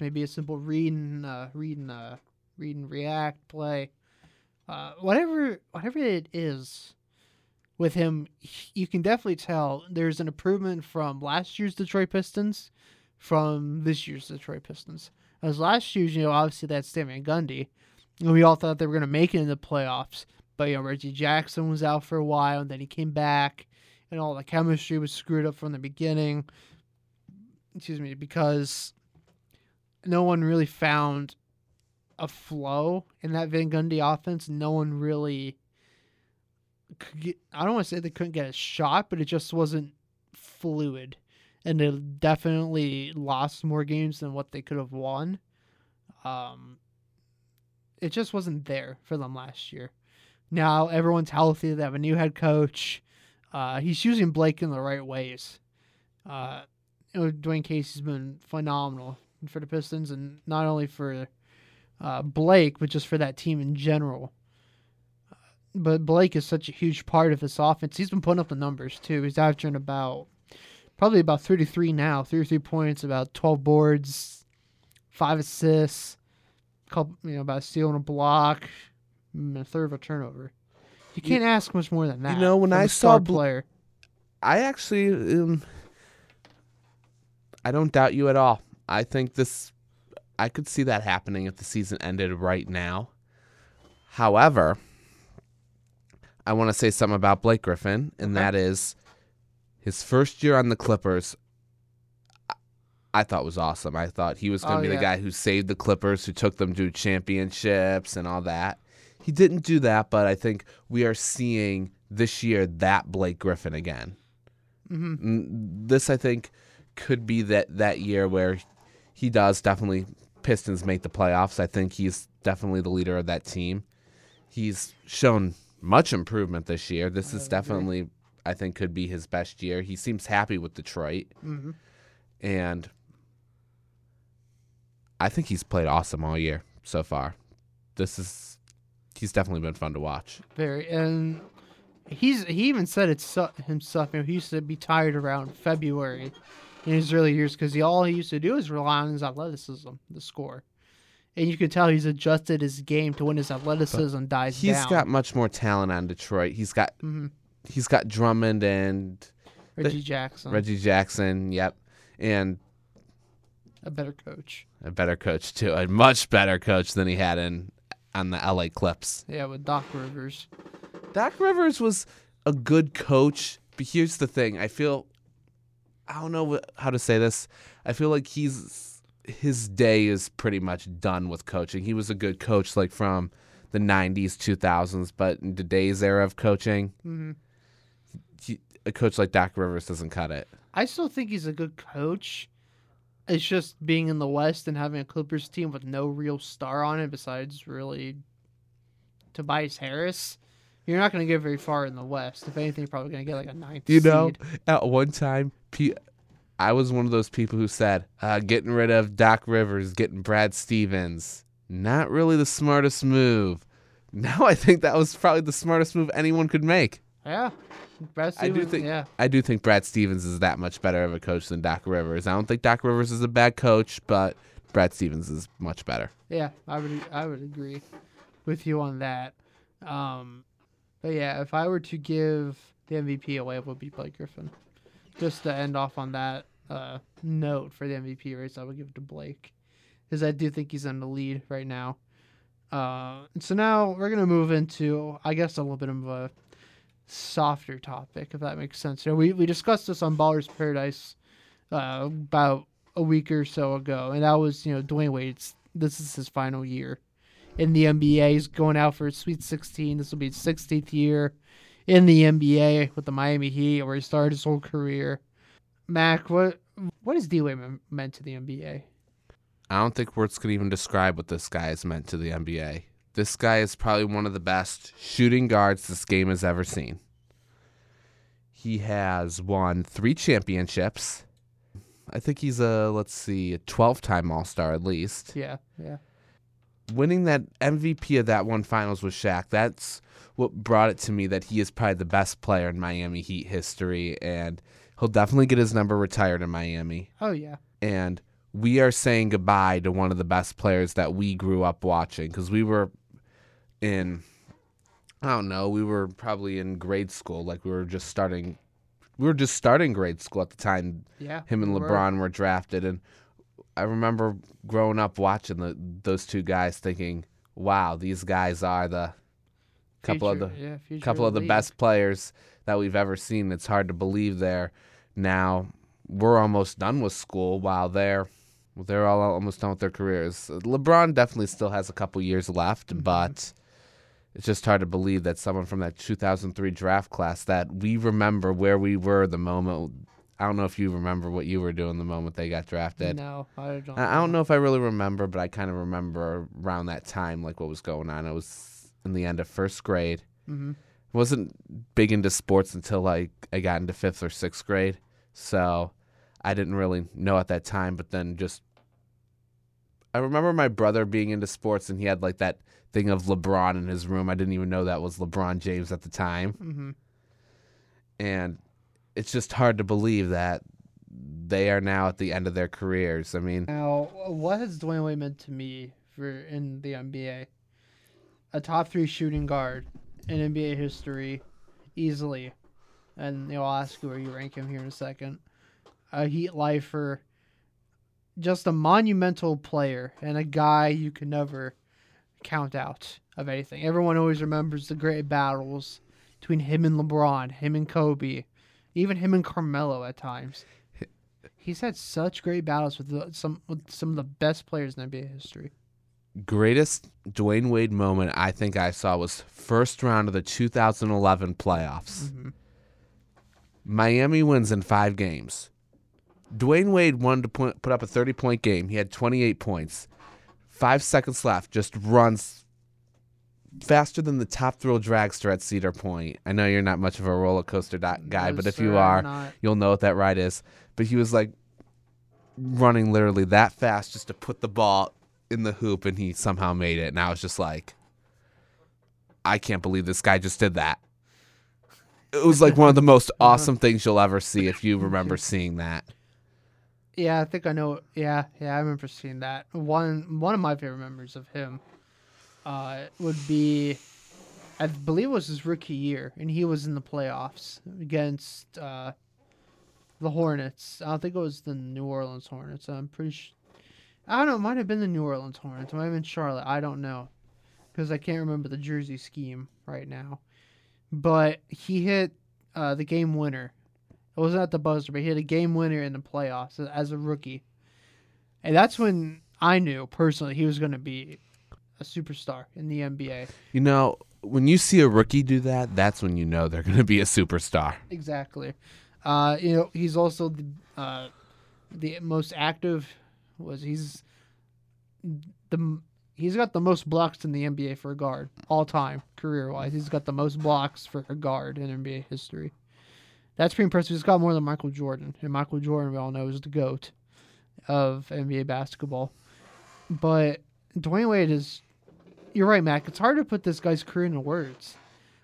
may be, a simple read and react play, whatever it is. With him, you can definitely tell there's an improvement from last year's Detroit Pistons, from this year's Detroit Pistons. As last year's, you know, obviously that's Stan Van Gundy. And we all thought they were going to make it in the playoffs. But, you know, Reggie Jackson was out for a while, and then he came back, and all the chemistry was screwed up from the beginning. Excuse me, because no one really found a flow in that Van Gundy offense. No one really could get, I don't want to say they couldn't get a shot, but it just wasn't fluid. And they definitely lost more games than what they could have won. It just wasn't there for them last year. Now everyone's healthy. They have a new head coach. He's using Blake in the right ways. Dwayne Casey's been phenomenal for the Pistons, and not only for Blake, but just for that team in general. But Blake is such a huge part of this offense. He's been putting up the numbers too. He's averaging about 33 now, 33 points, about 12 boards, 5 assists, about a steal and a block, and a third of a turnover. You can't ask much more than that. You know, when I saw player, I actually I don't doubt you at all. I think I could see that happening if the season ended right now. However, I want to say something about Blake Griffin, and that is his first year on the Clippers, I thought was awesome. I thought he was going to be the guy who saved the Clippers, who took them to championships and all that. He didn't do that, but I think we are seeing this year that Blake Griffin again. Mm-hmm. This, I think, could be that year where he does definitely Pistons make the playoffs. I think he's definitely the leader of that team. He's shown much improvement this year. This is definitely, I think, could be his best year. He seems happy with Detroit. Mm-hmm. And I think he's played awesome all year so far. He's definitely been fun to watch. Very, and he even said it himself. You know, he used to be tired around February in his early years because all he used to do is rely on his athleticism to score. And you could tell he's adjusted his game to when his athleticism dies down. He's got much more talent on Detroit. He's got Drummond and Reggie Jackson. Reggie Jackson, yep. And a better coach. A better coach, too. A much better coach than he had on the LA Clips. Yeah, with Doc Rivers. Doc Rivers was a good coach, but here's the thing. I don't know how to say this. I feel like his day is pretty much done with coaching. He was a good coach like from the 90s, 2000s, but in today's era of coaching, a coach like Doc Rivers doesn't cut it. I still think he's a good coach. It's just being in the West and having a Clippers team with no real star on it besides really Tobias Harris, you're not going to get very far in the West. If anything, you're probably going to get like a ninth seed. You know, at one time, I was one of those people who said, getting rid of Doc Rivers, getting Brad Stevens, not really the smartest move. Now I think that was probably the smartest move anyone could make. Yeah. Brad Stevens, I do think Brad Stevens is that much better of a coach than Doc Rivers. I don't think Doc Rivers is a bad coach, but Brad Stevens is much better. Yeah, I would agree with you on that. But yeah, if I were to give the MVP away, it would be Blake Griffin. Just to end off on that note for the MVP race, I would give it to Blake, because I do think he's in the lead right now. So now we're gonna move into, I guess, a little bit of a softer topic, if that makes sense. You know, we discussed this on Ballers Paradise about a week or so ago, and that was, you know, Dwayne Wade's, this is his final year in the NBA. He's going out for his Sweet 16. This will be his 16th year in the NBA with the Miami Heat, where he started his whole career. Mac, what has D-Wade meant to the NBA? I don't think words could even describe what this guy has meant to the NBA. This guy is probably one of the best shooting guards this game has ever seen. He has won 3 championships. I think he's a 12-time All-Star at least. Yeah, yeah. Winning that MVP of that one finals with Shaq, that's what brought it to me that he is probably the best player in Miami Heat history, and he'll definitely get his number retired in Miami. Oh, yeah. And we are saying goodbye to one of the best players that we grew up watching, because we were probably in grade school. Like, we were just starting grade school at the time. Yeah, him and LeBron were drafted, and I remember growing up watching those two guys, thinking, "Wow, these guys are the Couple of the best players that we've ever seen. It's hard to believe they're now. We're almost done with school while they're all almost done with their careers. LeBron definitely still has a couple years left, mm-hmm. but it's just hard to believe that someone from that 2003 draft class that we remember where we were the moment. I don't know if you remember what you were doing the moment they got drafted. No, I don't know if I really remember, but I kind of remember around that time, like what was going on. I was in the end of first grade. Mm-hmm. I wasn't big into sports until like I got into fifth or sixth grade. So I didn't really know at that time, but then just I remember my brother being into sports, and he had like that thing of LeBron in his room. I didn't even know that was LeBron James at the time. Mm-hmm. And it's just hard to believe that they are now at the end of their careers. I mean, now what has Dwayne Wade meant to me in the NBA? A top three shooting guard in NBA history, easily. And I'll ask you where you rank him here in a second. A Heat lifer, just a monumental player, and a guy you can never count out of anything. Everyone always remembers the great battles between him and LeBron, him and Kobe, even him and Carmelo at times. He's had such great battles with some of the best players in NBA history. Greatest Dwayne Wade moment I think I saw was first round of the 2011 playoffs. Mm-hmm. Miami wins in 5 games. Dwayne Wade wanted to put up a 30-point game. He had 28 points. 5 seconds left. Just runs faster than the top thrill dragster at Cedar Point. I know you're not much of a roller coaster guy, but if you are, you'll know what that ride is. But he was like running literally that fast just to put the ball in the hoop, and he somehow made it. And I was just like, I can't believe this guy just did that. It was like one of the most awesome things you'll ever see if you remember seeing that. Yeah, I think I know. Yeah, I remember seeing that. One of my favorite memories of him would be, I believe it was his rookie year, and he was in the playoffs against the Hornets. I don't think it was the New Orleans Hornets. I'm pretty sure. I don't know. It might have been the New Orleans Hornets. It might have been Charlotte. I don't know because I can't remember the jersey scheme right now. But he hit the game winner. It wasn't at the buzzer, but he hit a game winner in the playoffs as a rookie. And that's when I knew, personally, he was going to be a superstar in the NBA. When you see a rookie do that, that's when you know they're going to be a superstar. Exactly. He's also the most active. He's got the most blocks in the NBA for a guard, all time, career-wise. He's got the most blocks for a guard in NBA history. That's pretty impressive. He's got more than Michael Jordan. And Michael Jordan, we all know, is the GOAT of NBA basketball. But Dwayne Wade is... You're right, Mac. It's hard to put this guy's career into words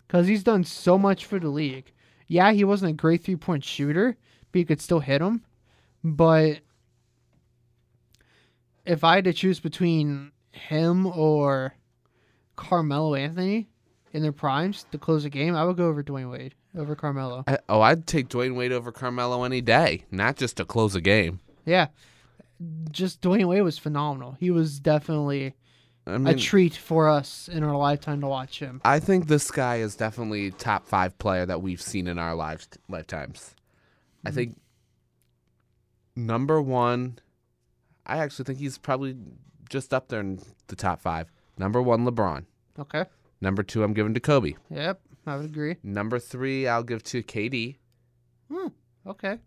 because he's done so much for the league. Yeah, he wasn't a great three-point shooter, but you could still hit him. But if I had to choose between him or Carmelo Anthony in their primes to close the game, I would go over Dwayne Wade over Carmelo. I'd take Dwayne Wade over Carmelo any day, not just to close a game. Yeah. Just Dwayne Wade was phenomenal. He was definitely a treat for us in our lifetime to watch him. I think this guy is definitely a top 5 player that we've seen in our lifetimes. Mm-hmm. I think number 1, I actually think he's probably just up there in the top 5. Number 1, LeBron. Okay. Number 2, I'm giving to Kobe. Yep, I would agree. Number 3, I'll give to KD. Okay.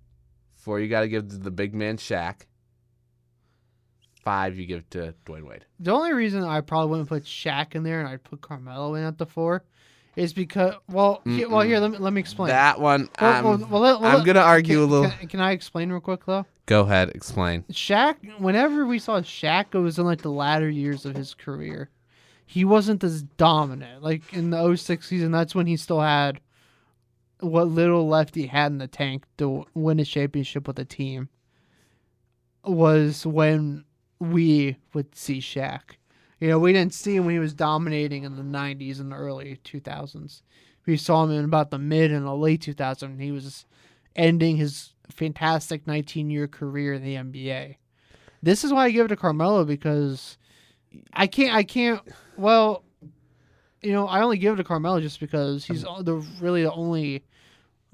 4, you got to give to the big man Shaq. 5, you give to Dwayne Wade. The only reason I probably wouldn't put Shaq in there and I'd put Carmelo in at the 4 is because, here, let me explain. That one, I'm going to argue a little. Can I explain real quick, though? Go ahead, explain. Shaq, whenever we saw Shaq, it was in, the latter years of his career. He wasn't as dominant. In the 2006 season, that's when he still had what little left he had in the tank to win a championship with the team was when we would see Shaq. We didn't see him when he was dominating in the 90s and the early 2000s. We saw him in about the mid and the late 2000s, and he was ending his fantastic 19-year career in the NBA. This is why I give it to Carmelo because I can't. I only give it to Carmelo just because he's the only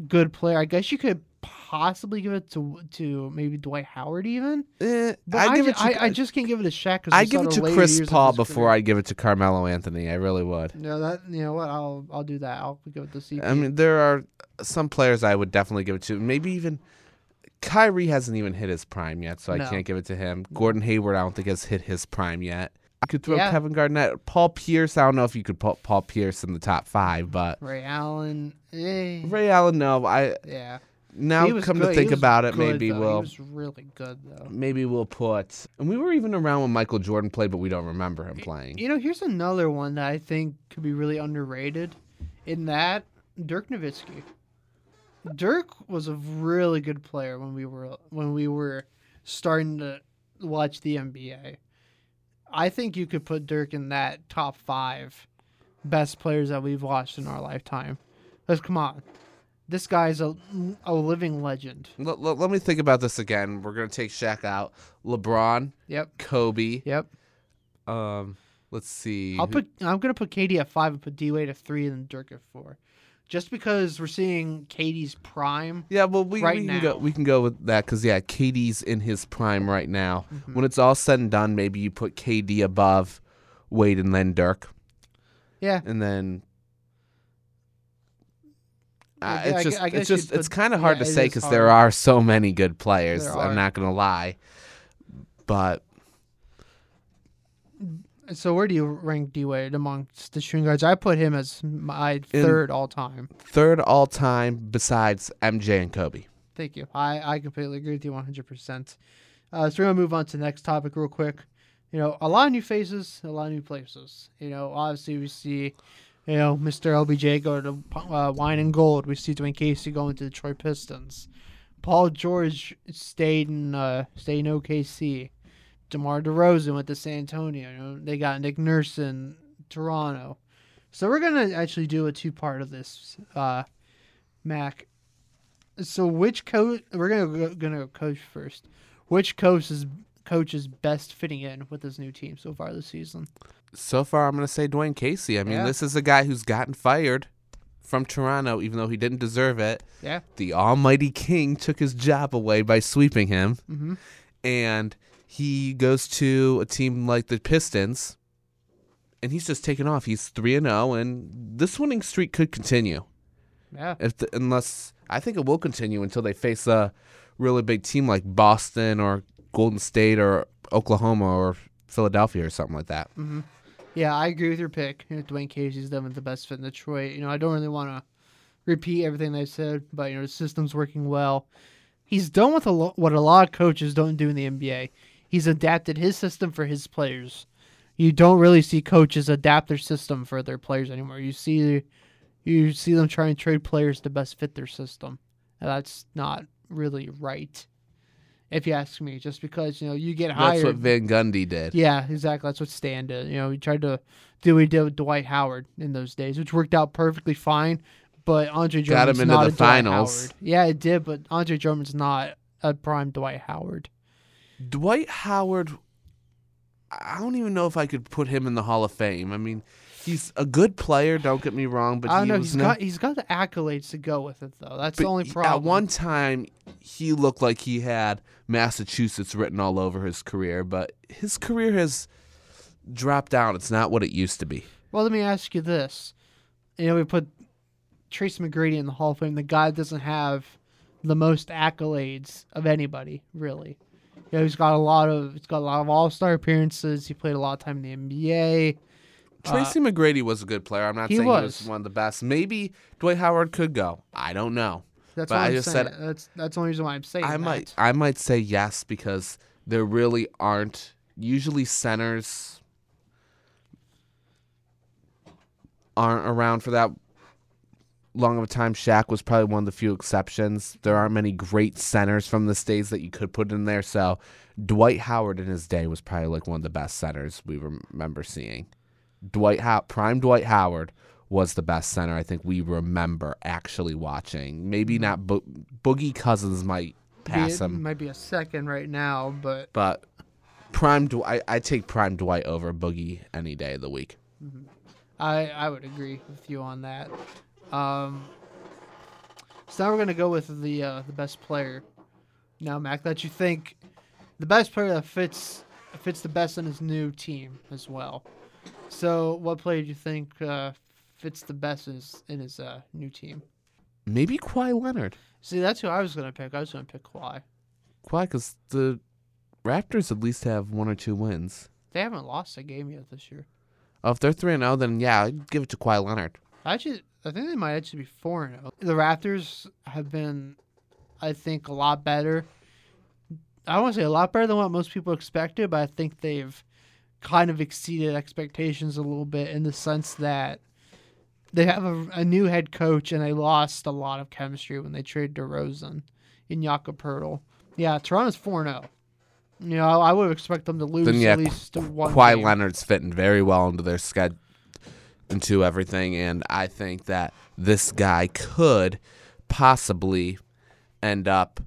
good player. I guess you could possibly give it to maybe Dwight Howard even. I just can't give it to Shaq. I'd give it to Chris Paul before I'd give it to Carmelo Anthony. I really would. No, that you know what? I'll do that. I'll give it to CP. I mean, there are some players I would definitely give it to. Maybe even Kyrie hasn't even hit his prime yet, so I can't give it to him. Gordon Hayward, I don't think has hit his prime yet. I could throw Kevin Garnett, Paul Pierce. I don't know if you could put Paul Pierce in the top five, but Ray Allen. Ray Allen, no. Now come to think about it, maybe we'll. He was really good though. Maybe we'll put. And we were even around when Michael Jordan played, but we don't remember him playing. You know, here's another one that I think could be really underrated. In that, Dirk Nowitzki. Dirk was a really good player when we were starting to watch the NBA. I think you could put Dirk in that top five best players that we've watched in our lifetime. Because, come on. This guy's a living legend. Let me think about this again. We're going to take Shaq out. LeBron. Yep. Kobe. Yep. Let's see. I'm going to put KD at 5 and put D-Wade at 3 and then Dirk at 4. Just because we're seeing KD's prime. Yeah, well, we can go with that because KD's in his prime right now. Mm-hmm. When it's all said and done, maybe you put KD above Wade and then Dirk. Yeah, and then it's kind of hard to say because there are so many good players. I'm not gonna lie, but. So where do you rank D-Wade amongst the shooting guards? I put him as my third all-time. Third all-time besides MJ and Kobe. Thank you. I completely agree with you 100%. So we're going to move on to the next topic real quick. A lot of new faces, a lot of new places. Obviously we see, Mr. LBJ go to Wine and Gold. We see Dwayne Casey going to the Detroit Pistons. Paul George stayed in OKC. DeMar DeRozan went to San Antonio. They got Nick Nurse in Toronto. So we're going to actually do a two-part of this, Mac. So which coach – we're going to go coach first. Which coach is best fitting in with his new team so far this season? So far, I'm going to say Dwayne Casey. I mean, this is a guy who's gotten fired from Toronto, even though he didn't deserve it. Yeah. The almighty king took his job away by sweeping him. Mm-hmm. And – he goes to a team like the Pistons, and he's just taken off. He's 3-0, and this winning streak could continue. Yeah. Unless I think it will continue until they face a really big team like Boston or Golden State or Oklahoma or Philadelphia or something like that. Mm-hmm. Yeah, I agree with your pick. Dwayne Casey's done with the best fit in Detroit. I don't really want to repeat everything they said, but the system's working well. He's done with what a lot of coaches don't do in the NBA. He's adapted his system for his players. You don't really see coaches adapt their system for their players anymore. You see them try and trade players to best fit their system. And that's not really right, if you ask me. Just because you get hired. That's what Van Gundy did. Yeah, exactly. That's what Stan did. He tried to do what he did with Dwight Howard in those days, which worked out perfectly fine. But Andre Drummond's got him into the finals. Yeah, it did. But Andre Drummond's not a prime Dwight Howard. Dwight Howard, I don't even know if I could put him in the Hall of Fame. I mean, he's a good player, don't get me wrong. But I don't know. He's got the accolades to go with it, though. That's the only problem. At one time, he looked like he had Massachusetts written all over his career. But his career has dropped down. It's not what it used to be. Well, let me ask you this. We put Tracy McGrady in the Hall of Fame. The guy doesn't have the most accolades of anybody, really. He's got a lot of all-star appearances. He played a lot of time in the NBA. Tracy McGrady was a good player. I'm not saying he was one of the best. Maybe Dwight Howard could go. I don't know. That's what I'm saying. That's the only reason why I'm saying that. I might say yes because there really aren't usually centers aren't around for that long of a time. Shaq was probably one of the few exceptions. There aren't many great centers from the States that you could put in there. So Dwight Howard in his day was probably like one of the best centers we remember seeing. Prime Dwight Howard was the best center I think we remember actually watching. Maybe not Boogie Cousins might pass him. Might be a second right now, but Prime Dwight, I take Prime Dwight over Boogie any day of the week. Mm-hmm. I would agree with you on that. So now we're gonna go with the best player. Now, Mac, that you think the best player that fits the best in his new team as well. So, what player do you think fits the best in his new team? Maybe Kawhi Leonard. See, that's who I was gonna pick. I was gonna pick Kawhi. Kawhi, because the Raptors at least have one or two wins. They haven't lost a game yet this year. Oh, if they're 3-0, then yeah, I'd give it to Kawhi Leonard. I think they might actually be 4-0. The Raptors have been, I think, a lot better. I don't want to say a lot better than what most people expected, but I think they've kind of exceeded expectations a little bit in the sense that they have a new head coach, and they lost a lot of chemistry when they traded DeRozan and Jakob Poeltl. Yeah, Toronto's 4-0. You know, I would expect them to lose at least one Kawhi game. Leonard's fitting very well into their schedule, into everything, and I think that this guy could possibly end up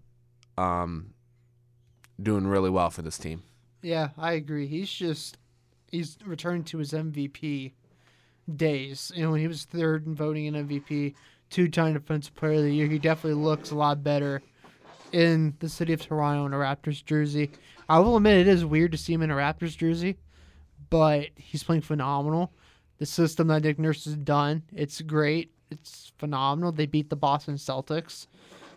doing really well for this team. Yeah, I agree. He's returned to his MVP days. You know, when he was third in voting in MVP, 2-time Defensive Player of the Year, he definitely looks a lot better in the city of Toronto in a Raptors jersey. I will admit it is weird to see him in a Raptors jersey, but he's playing phenomenal. The system that Nick Nurse has done, it's great. It's phenomenal. They beat the Boston Celtics,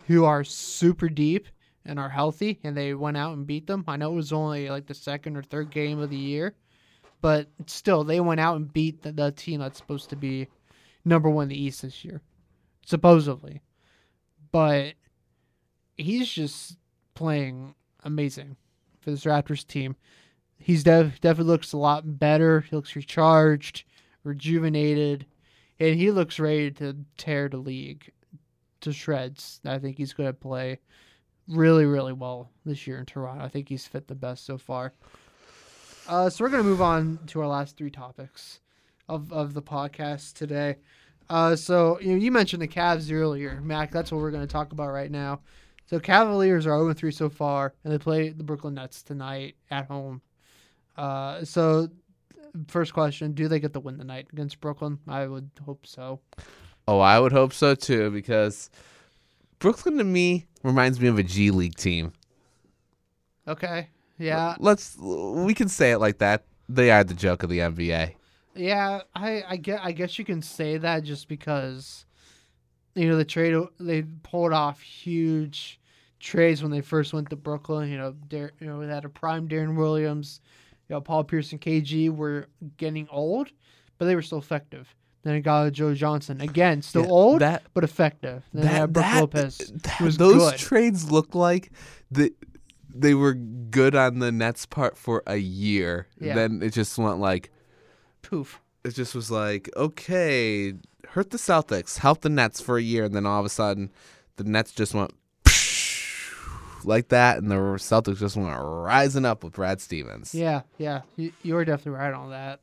who are super deep and are healthy, and they went out and beat them. I know it was only like the second or third game of the year, but still, they went out and beat the team that's supposed to be number one in the East this year, supposedly. But he's just playing amazing for this Raptors team. He's definitely looks a lot better. He looks recharged, rejuvenated, and he looks ready to tear the league to shreds. I think he's going to play really, really well this year in Toronto. I think he's fit the best so far. So we're going to move on to our last three topics of the podcast today. So you mentioned the Cavs earlier, Mac. That's what we're going to talk about right now. So Cavaliers are 0-3 so far, and they play the Brooklyn Nets tonight at home. So first question, do they get the win tonight against Brooklyn? I would hope so. Oh, I would hope so too, because Brooklyn to me reminds me of a G League team. Okay. Yeah. We can say it like that. They are the joke of the NBA. Yeah, I guess you can say that just because, you know, they pulled off huge trades when they first went to Brooklyn. They had a prime Darren Williams. Paul Pierce and KG were getting old, but they were still effective. Then it got Joe Johnson. Again, still old, but effective. Then they had Brook Lopez. Those good trades look like they were good on the Nets part for a year. Yeah. Then it just went like poof. It just was like, okay, hurt the Celtics, help the Nets for a year, and then all of a sudden the Nets just went like that, and the Celtics just went rising up with Brad Stevens. Yeah. You were definitely right on that.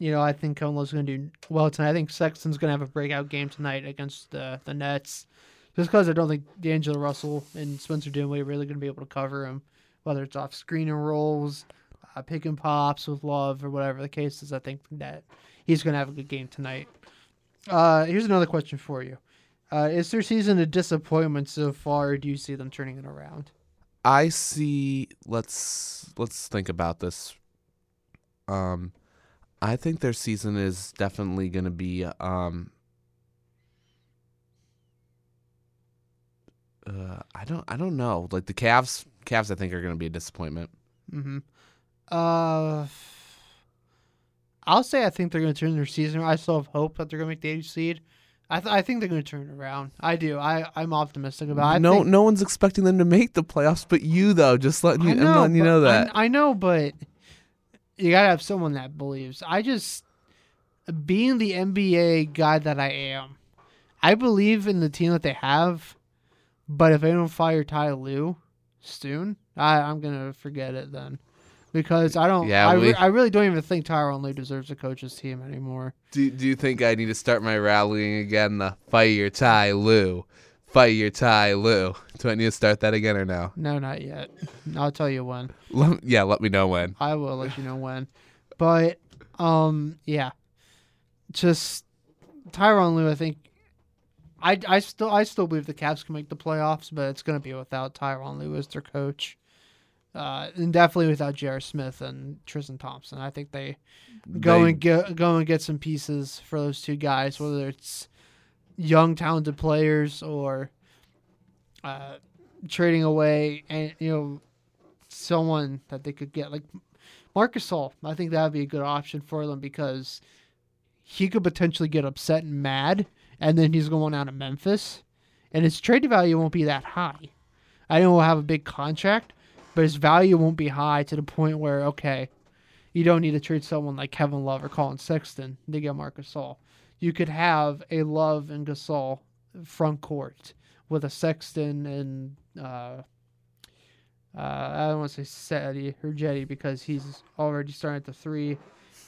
I think Comelo's going to do well tonight. I think Sexton's going to have a breakout game tonight against the Nets, just because I don't think D'Angelo Russell and Spencer Dinwiddie are really going to be able to cover him, whether it's off screen and rolls, pick and pops with Love, or whatever the case is. I think that he's going to have a good game tonight. Here's another question for you. Is their season a disappointment so far, or do you see them turning it around? I see. Let's think about this. I think their season is definitely going to be I don't know. Like the Cavs I think are going to be a disappointment. Mm-hmm. I'll say I think they're going to turn their season around. I still have hope that they're going to make the 8th seed. I think they're going to turn it around. I do. I'm optimistic about it. No one's expecting them to make the playoffs but you, though. Just letting you know that. I know, but you got to have someone that believes. Being the NBA guy that I am, I believe in the team that they have, but if they don't fire Ty Lue soon, I'm going to forget it then. Because I don't, I really don't even think Tyronn Lue deserves a coach's team anymore. Do you think I need to start my rallying again? The fire Ty Lue, fire Ty Lue. Do I need to start that again or no? No, not yet. I'll tell you when. Let me know when. I will let you know when. But yeah, just Tyronn Lue, I think. I still believe the Cavs can make the playoffs, but it's going to be without Tyronn Lue as their coach, and definitely without J.R. Smith and Tristan Thompson. I think they go and get some pieces for those two guys, whether it's young talented players or trading away and someone that they could get like Marc Gasol. I think that would be a good option for them because he could potentially get upset and mad. And then he's going out of Memphis, and his trade value won't be that high. I know he'll have a big contract, but his value won't be high to the point where, okay, you don't need to trade someone like Kevin Love or Colin Sexton to get Marc Gasol. You could have a Love and Gasol front court with a Sexton and I don't want to say Seti or Jetty because he's already starting at the three.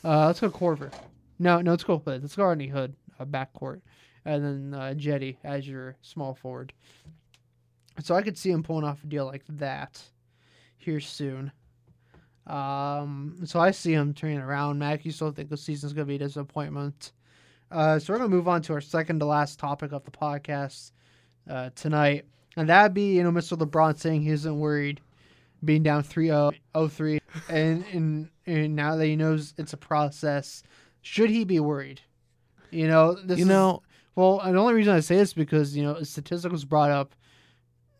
Let's go Korver. No, let's go. Let's go Rodney Hood, a backcourt. And then Jetty as your small forward. So I could see him pulling off a deal like that here soon. So I see him turning around. Mac, you still think the season's going to be a disappointment. So we're going to move on to our second to last topic of the podcast tonight. And that would be, Mr. LeBron saying he isn't worried being down 3-0, 0-3. And now that he knows it's a process, should he be worried? Well, and the only reason I say this is because, statistics was brought up.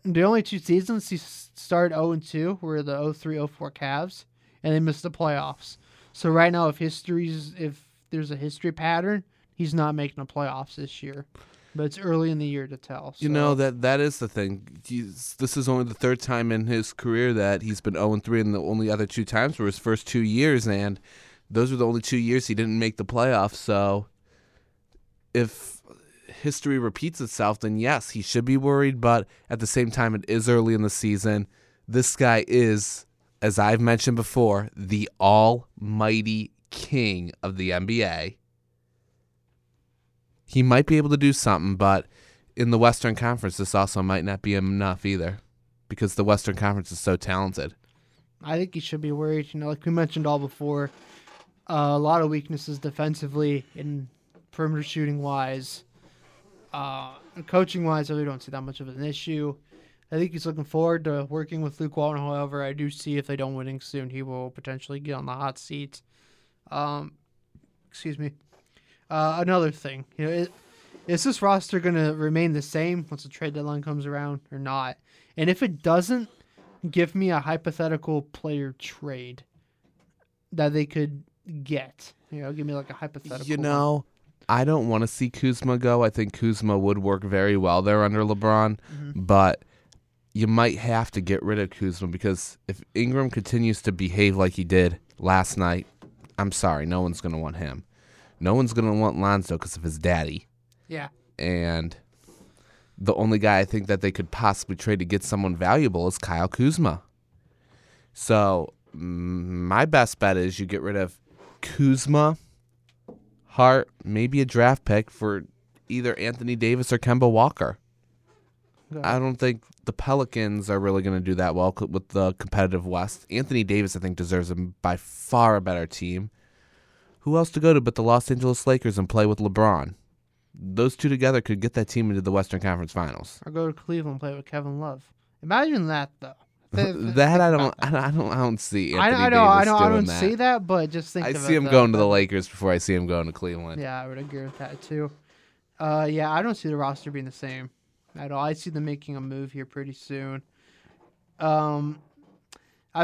The only two seasons he started 0-2 were the 03-04 Cavs, and they missed the playoffs. So right now, if there's a history pattern, he's not making the playoffs this year. But it's early in the year to tell. So. That is the thing. This is only the third time in his career that he's been 0-3, and the only other two times were his first 2 years, and those were the only 2 years he didn't make the playoffs. So if history repeats itself, then yes, he should be worried, but at the same time, it is early in the season. This guy is, as I've mentioned before, the almighty king of the NBA. He might be able to do something, but in the Western Conference, this also might not be enough either because the Western Conference is so talented. I think he should be worried. Like we mentioned all before, a lot of weaknesses defensively and perimeter shooting-wise. Coaching-wise, I really don't see that much of an issue. I think he's looking forward to working with Luke Walton. However, I do see if they don't win soon, he will potentially get on the hot seat. Excuse me. Another thing, is this roster going to remain the same once the trade deadline comes around or not? And if it doesn't, give me a hypothetical player trade that they could get. Give me like a hypothetical. I don't want to see Kuzma go. I think Kuzma would work very well there under LeBron, but you might have to get rid of Kuzma because if Ingram continues to behave like he did last night, I'm sorry, no one's going to want him. No one's going to want Lonzo because of his daddy. Yeah. And the only guy I think that they could possibly trade to get someone valuable is Kyle Kuzma. So my best bet is you get rid of Kuzma, Hart, maybe a draft pick for either Anthony Davis or Kemba Walker. I don't think the Pelicans are really going to do that well with the competitive West. Anthony Davis, I think, deserves by far a better team. Who else to go to but the Los Angeles Lakers and play with LeBron? Those two together could get that team into the Western Conference Finals. Or go to Cleveland and play with Kevin Love. Imagine that, though. I don't see Anthony Davis doing that. I don't see that, but just think about it. I see him going to the Lakers before I see him going to Cleveland. Yeah, I would agree with that, too. I don't see the roster being the same at all. I see them making a move here pretty soon. I'm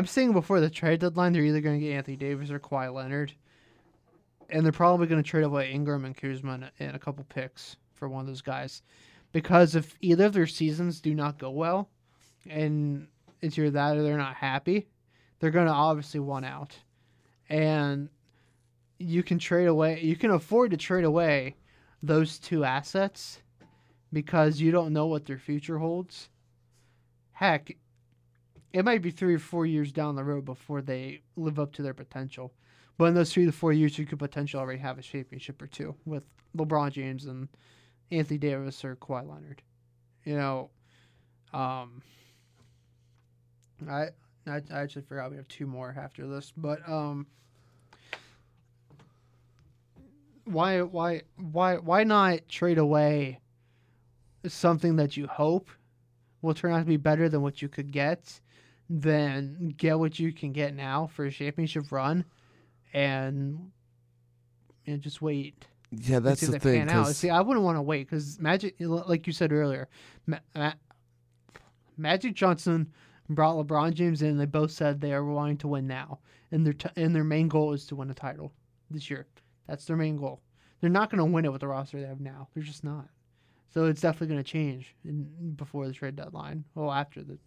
seeing before the trade deadline, they're either going to get Anthony Davis or Kawhi Leonard, and they're probably going to trade away Ingram and Kuzma and a couple picks for one of those guys because if either of their seasons do not go well and it's either that or they're not happy, they're going to obviously want out. And you can afford to trade away those two assets because you don't know what their future holds. Heck, it might be 3 or 4 years down the road before they live up to their potential. But in those 3 to 4 years, you could potentially already have a championship or two with LeBron James and Anthony Davis or Kawhi Leonard. I actually forgot we have two more after this, but why not trade away something that you hope will turn out to be better than what you could get, then get what you can get now for a championship run, and just wait. Yeah, that's the thing. See, I wouldn't want to wait because Magic, like you said earlier, Magic Johnson brought LeBron James in. And they both said they are wanting to win now, and their main goal is to win a title this year. That's their main goal. They're not going to win it with the roster they have now. They're just not. So it's definitely going to change before the trade deadline. Well, after the,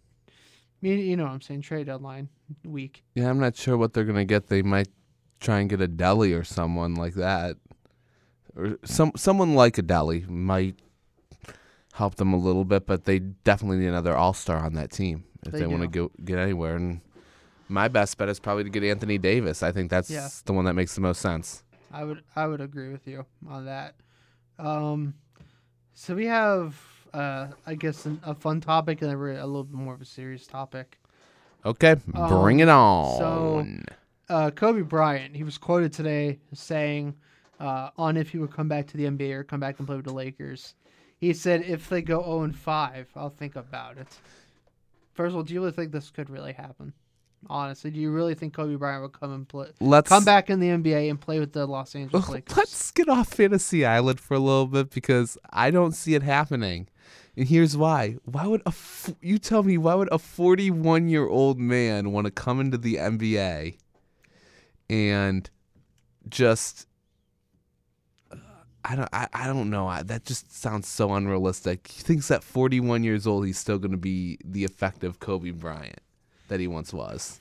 you know what I'm saying, trade deadline week. Yeah, I'm not sure what they're going to get. They might try and get a Deli or someone like that. Or someone like a Deli might help them a little bit, but they definitely need another all-star on that team if they want to go get anywhere. And my best bet is probably to get Anthony Davis. I think that's the one that makes the most sense. I would agree with you on that. So we have, I guess, a fun topic and then a little bit more of a serious topic. Okay, bring it on. So Kobe Bryant, he was quoted today saying on if he would come back to the NBA or come back and play with the Lakers. He said, if they go 0-5, I'll think about it. First of all, do you really think this could really happen? Honestly, do you really think Kobe Bryant would come back in the NBA and play with the Los Angeles Lakers? Let's get off Fantasy Island for a little bit because I don't see it happening, and here's why. Why would a 41-year-old man want to come into the NBA and just I don't know. That just sounds so unrealistic. He thinks at 41 years old he's still going to be the effective Kobe Bryant that he once was.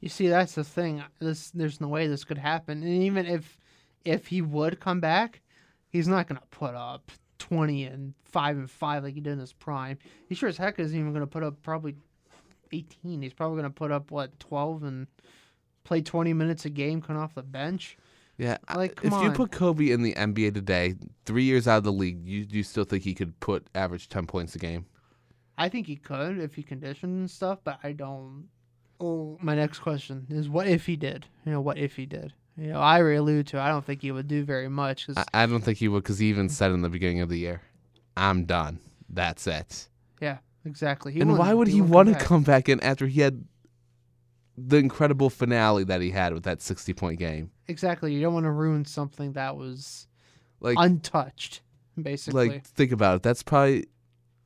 You see, that's the thing. There's no way this could happen. And even if he would come back, he's not going to put up 20 and 5 and 5 like he did in his prime. He sure as heck isn't even going to put up probably 18. He's probably going to put up 12 and play 20 minutes a game coming off the bench. Yeah, you put Kobe in the NBA today, 3 years out of the league, do you still think he could put average 10 points a game? I think he could if he conditioned and stuff, but I don't. Oh, my next question is, what if he did? What if he did? I already alluded to it. I don't think he would do very much. I don't think he would because he even said in the beginning of the year, I'm done. That's it. Yeah, exactly. And why would he want to come back in after he had the incredible finale that he had with that 60-point game? Exactly. You don't want to ruin something that was untouched, basically. Think about it. That's probably...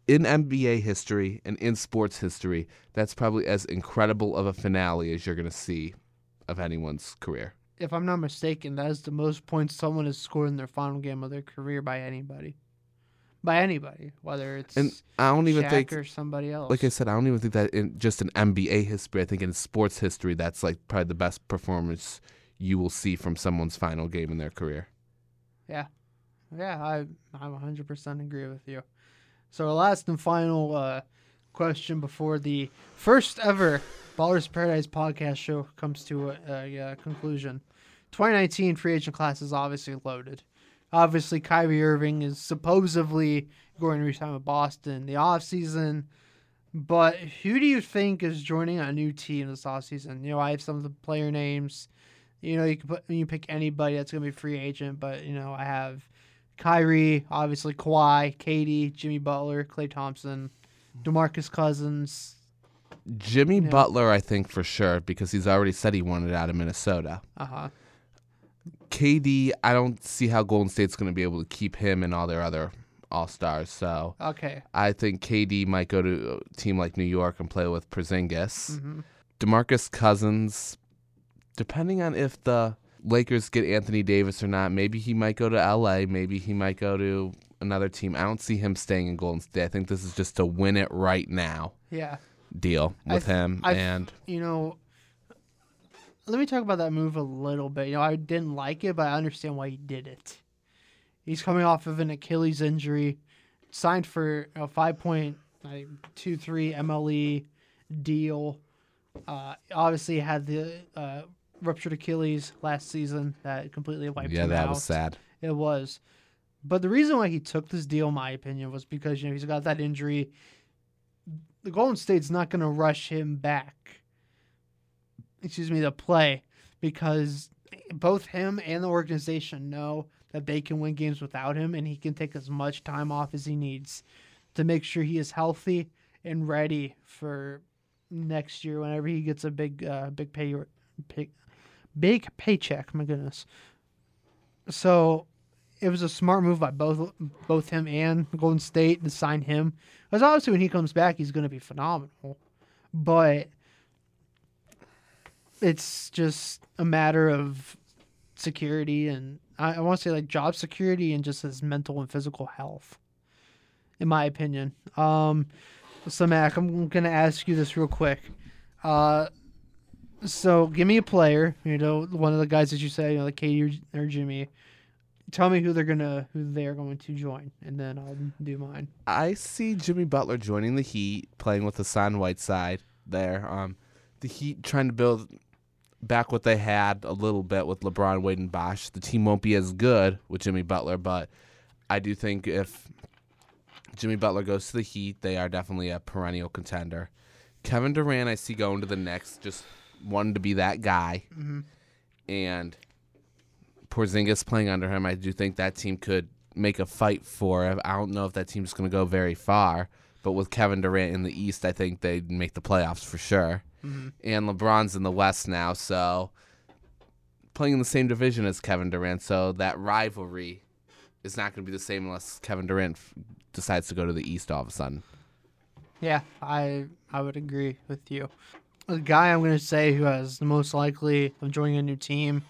in NBA history and in sports history, that's probably as incredible of a finale as you're going to see of anyone's career. If I'm not mistaken, that is the most points someone has scored in their final game of their career by anybody. Whether it's Shaq or somebody else. Like I said, I don't even think that in just in NBA history. I think in sports history, that's probably the best performance you will see from someone's final game in their career. Yeah. Yeah, I 100% agree with you. So our last and final question before the first ever Ballers Paradise podcast show comes to a conclusion. 2019 free agent class is obviously loaded. Obviously, Kyrie Irving is supposedly going to resign with Boston the offseason. But who do you think is joining a new team this offseason? I have some of the player names. You pick anybody that's going to be free agent, but, I have... Kyrie, obviously Kawhi, KD, Jimmy Butler, Klay Thompson, DeMarcus Cousins. Butler, I think, for sure, because he's already said he wanted out of Minnesota. Uh-huh. KD, I don't see how Golden State's going to be able to keep him and all their other all-stars. So okay. I think KD might go to a team like New York and play with Porzingis. Mm-hmm. DeMarcus Cousins, depending on if the Lakers get Anthony Davis or not, maybe he might go to LA, maybe he might go to another team. I don't see him staying in Golden State. I think this is just a win it right now deal with him. Let me talk about that move a little bit. I didn't like it, but I understand why he did it. He's coming off of an Achilles injury, signed for a 5.23 MLE deal. Obviously had the ruptured Achilles last season that completely wiped him out. Yeah, that was sad. It was. But the reason why he took this deal, in my opinion, was because, he's got that injury. The Golden State's not going to rush him back to play because both him and the organization know that they can win games without him, and he can take as much time off as he needs to make sure he is healthy and ready for next year whenever he gets a big paycheck. My goodness. So it was a smart move by both him and Golden State to sign him, because obviously when he comes back, he's going to be phenomenal. But it's just a matter of security, and I want to say like job security and just his mental and physical health, in my opinion. So Mac, I'm going to ask you this real quick. So give me a player, one of the guys that you say, like Katie or Jimmy. Tell me who they're going to join, and then I'll do mine. I see Jimmy Butler joining the Heat, playing with Hassan Whiteside there. The Heat trying to build back what they had a little bit with LeBron, Wade, and Bosh. The team won't be as good with Jimmy Butler, but I do think if Jimmy Butler goes to the Heat, they are definitely a perennial contender. Kevin Durant, I see going to the Knicks, just wanted to be that guy. Mm-hmm. And Porzingis playing under him, I do think that team could make a fight for it. I don't know if that team's going to go very far, but with Kevin Durant in the East, I think they'd make the playoffs for sure. Mm-hmm. And LeBron's in the West now, so playing in the same division as Kevin Durant, so that rivalry is not going to be the same unless Kevin Durant decides to go to the East all of a sudden. Yeah, I would agree with you. The guy I'm going to say who has the most likely of joining a new team,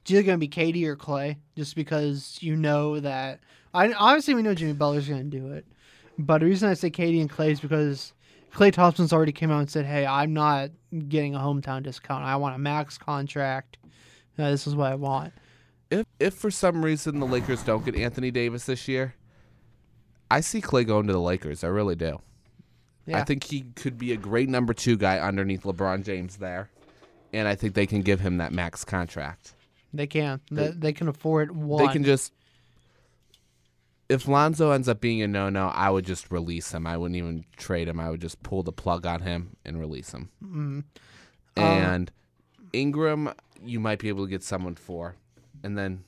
it's either going to be KD or Klay, just because that. Obviously, we know Jimmy Butler's going to do it. But the reason I say KD and Klay is because Klay Thompson's already came out and said, hey, I'm not getting a hometown discount. I want a max contract. This is what I want. If for some reason the Lakers don't get Anthony Davis this year, I see Klay going to the Lakers. I really do. Yeah. I think he could be a great number 2 guy underneath LeBron James there. And I think they can give him that max contract. They can. They can afford one. They can just. If Lonzo ends up being a no-no, I would just release him. I wouldn't even trade him. I would just pull the plug on him and release him. Mm-hmm. And Ingram, you might be able to get someone for. And then.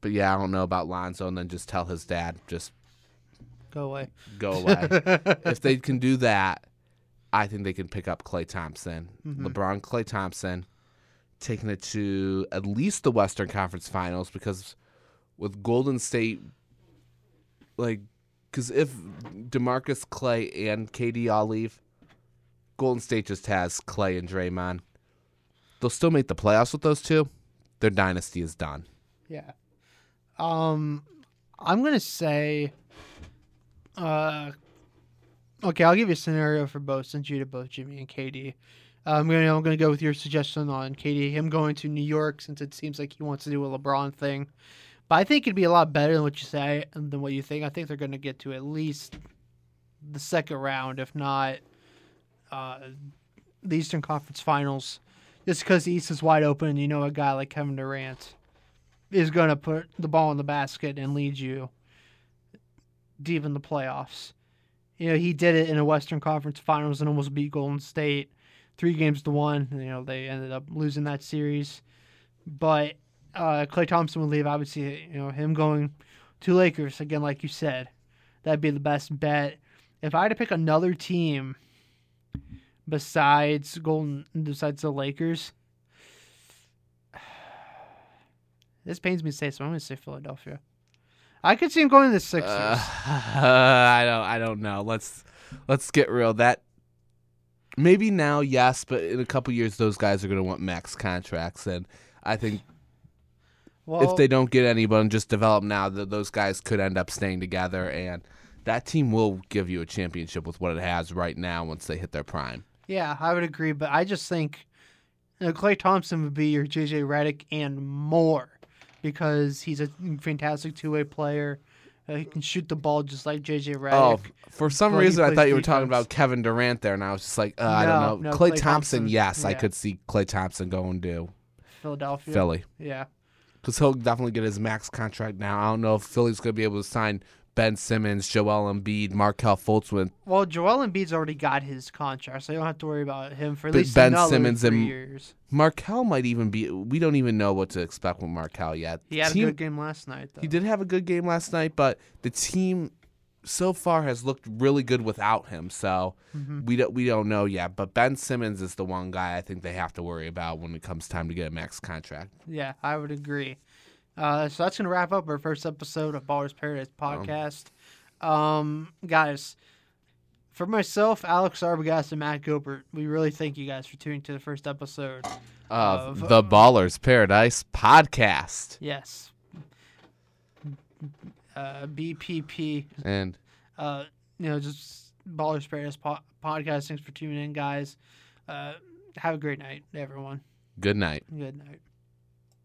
But yeah, I don't know about Lonzo. And then just tell his dad, just Go away. If they can do that, I think they can pick up Klay Thompson. Mm-hmm. LeBron, Klay Thompson, taking it to at least the Western Conference Finals, because with Golden State, because if DeMarcus, Klay, and KD all leave, Golden State just has Klay and Draymond. They'll still make the playoffs with those two. Their dynasty is done. Yeah. I'm going to say... okay, I'll give you a scenario for both, since you did both Jimmy and KD. I'm gonna go with your suggestion on KD, him going to New York, since it seems like he wants to do a LeBron thing. But I think it'd be a lot better than what you say and than what you think. I think they're gonna get to at least the second round, if not the Eastern Conference Finals, just because the East is wide open. And a guy like Kevin Durant is gonna put the ball in the basket and lead you deep in the playoffs. He did it in a Western Conference Finals and almost beat Golden State 3-1. They ended up losing that series. But Klay Thompson would leave. Obviously, him going to Lakers, again, like you said, that'd be the best bet. If I had to pick another team besides the Lakers, this pains me to say, so I'm going to say Philadelphia. I could see him going to the Sixers. I don't know. Let's get real. That maybe now, yes, but in a couple years, those guys are going to want max contracts, and I think if they don't get anybody and just develop now, those guys could end up staying together, and that team will give you a championship with what it has right now once they hit their prime. Yeah, I would agree, but I just think Klay Thompson would be your JJ Redick and more, because he's a fantastic two-way player. He can shoot the ball just like JJ Redick. Oh, for some reason I thought you were talking about Kevin Durant there, and I was just like, no, I don't know. No, Klay Thompson, yes, yeah. I could see Klay Thompson going to Philadelphia. Philly. Yeah. Because he'll definitely get his max contract now. I don't know if Philly's going to be able to sign Ben Simmons, Joel Embiid, Markelle Fultz with. Well, Joel Embiid's already got his contract, so you don't have to worry about him for at least Ben Simmons and 3 years. Markelle might even be. We don't even know what to expect with Markelle yet. He had a good game last night, though. He did have a good game last night, but the team so far has looked really good without him. So we don't know yet. But Ben Simmons is the one guy I think they have to worry about when it comes time to get a max contract. Yeah, I would agree. So that's going to wrap up our first episode of Ballers Paradise Podcast. Guys, for myself, Alex Arbogast, and Matt Gilbert, we really thank you guys for tuning to the first episode of the Ballers Paradise Podcast. Yes. BPP. And, just Ballers Paradise Podcast. Thanks for tuning in, guys. Have a great night, everyone. Good night. Good night.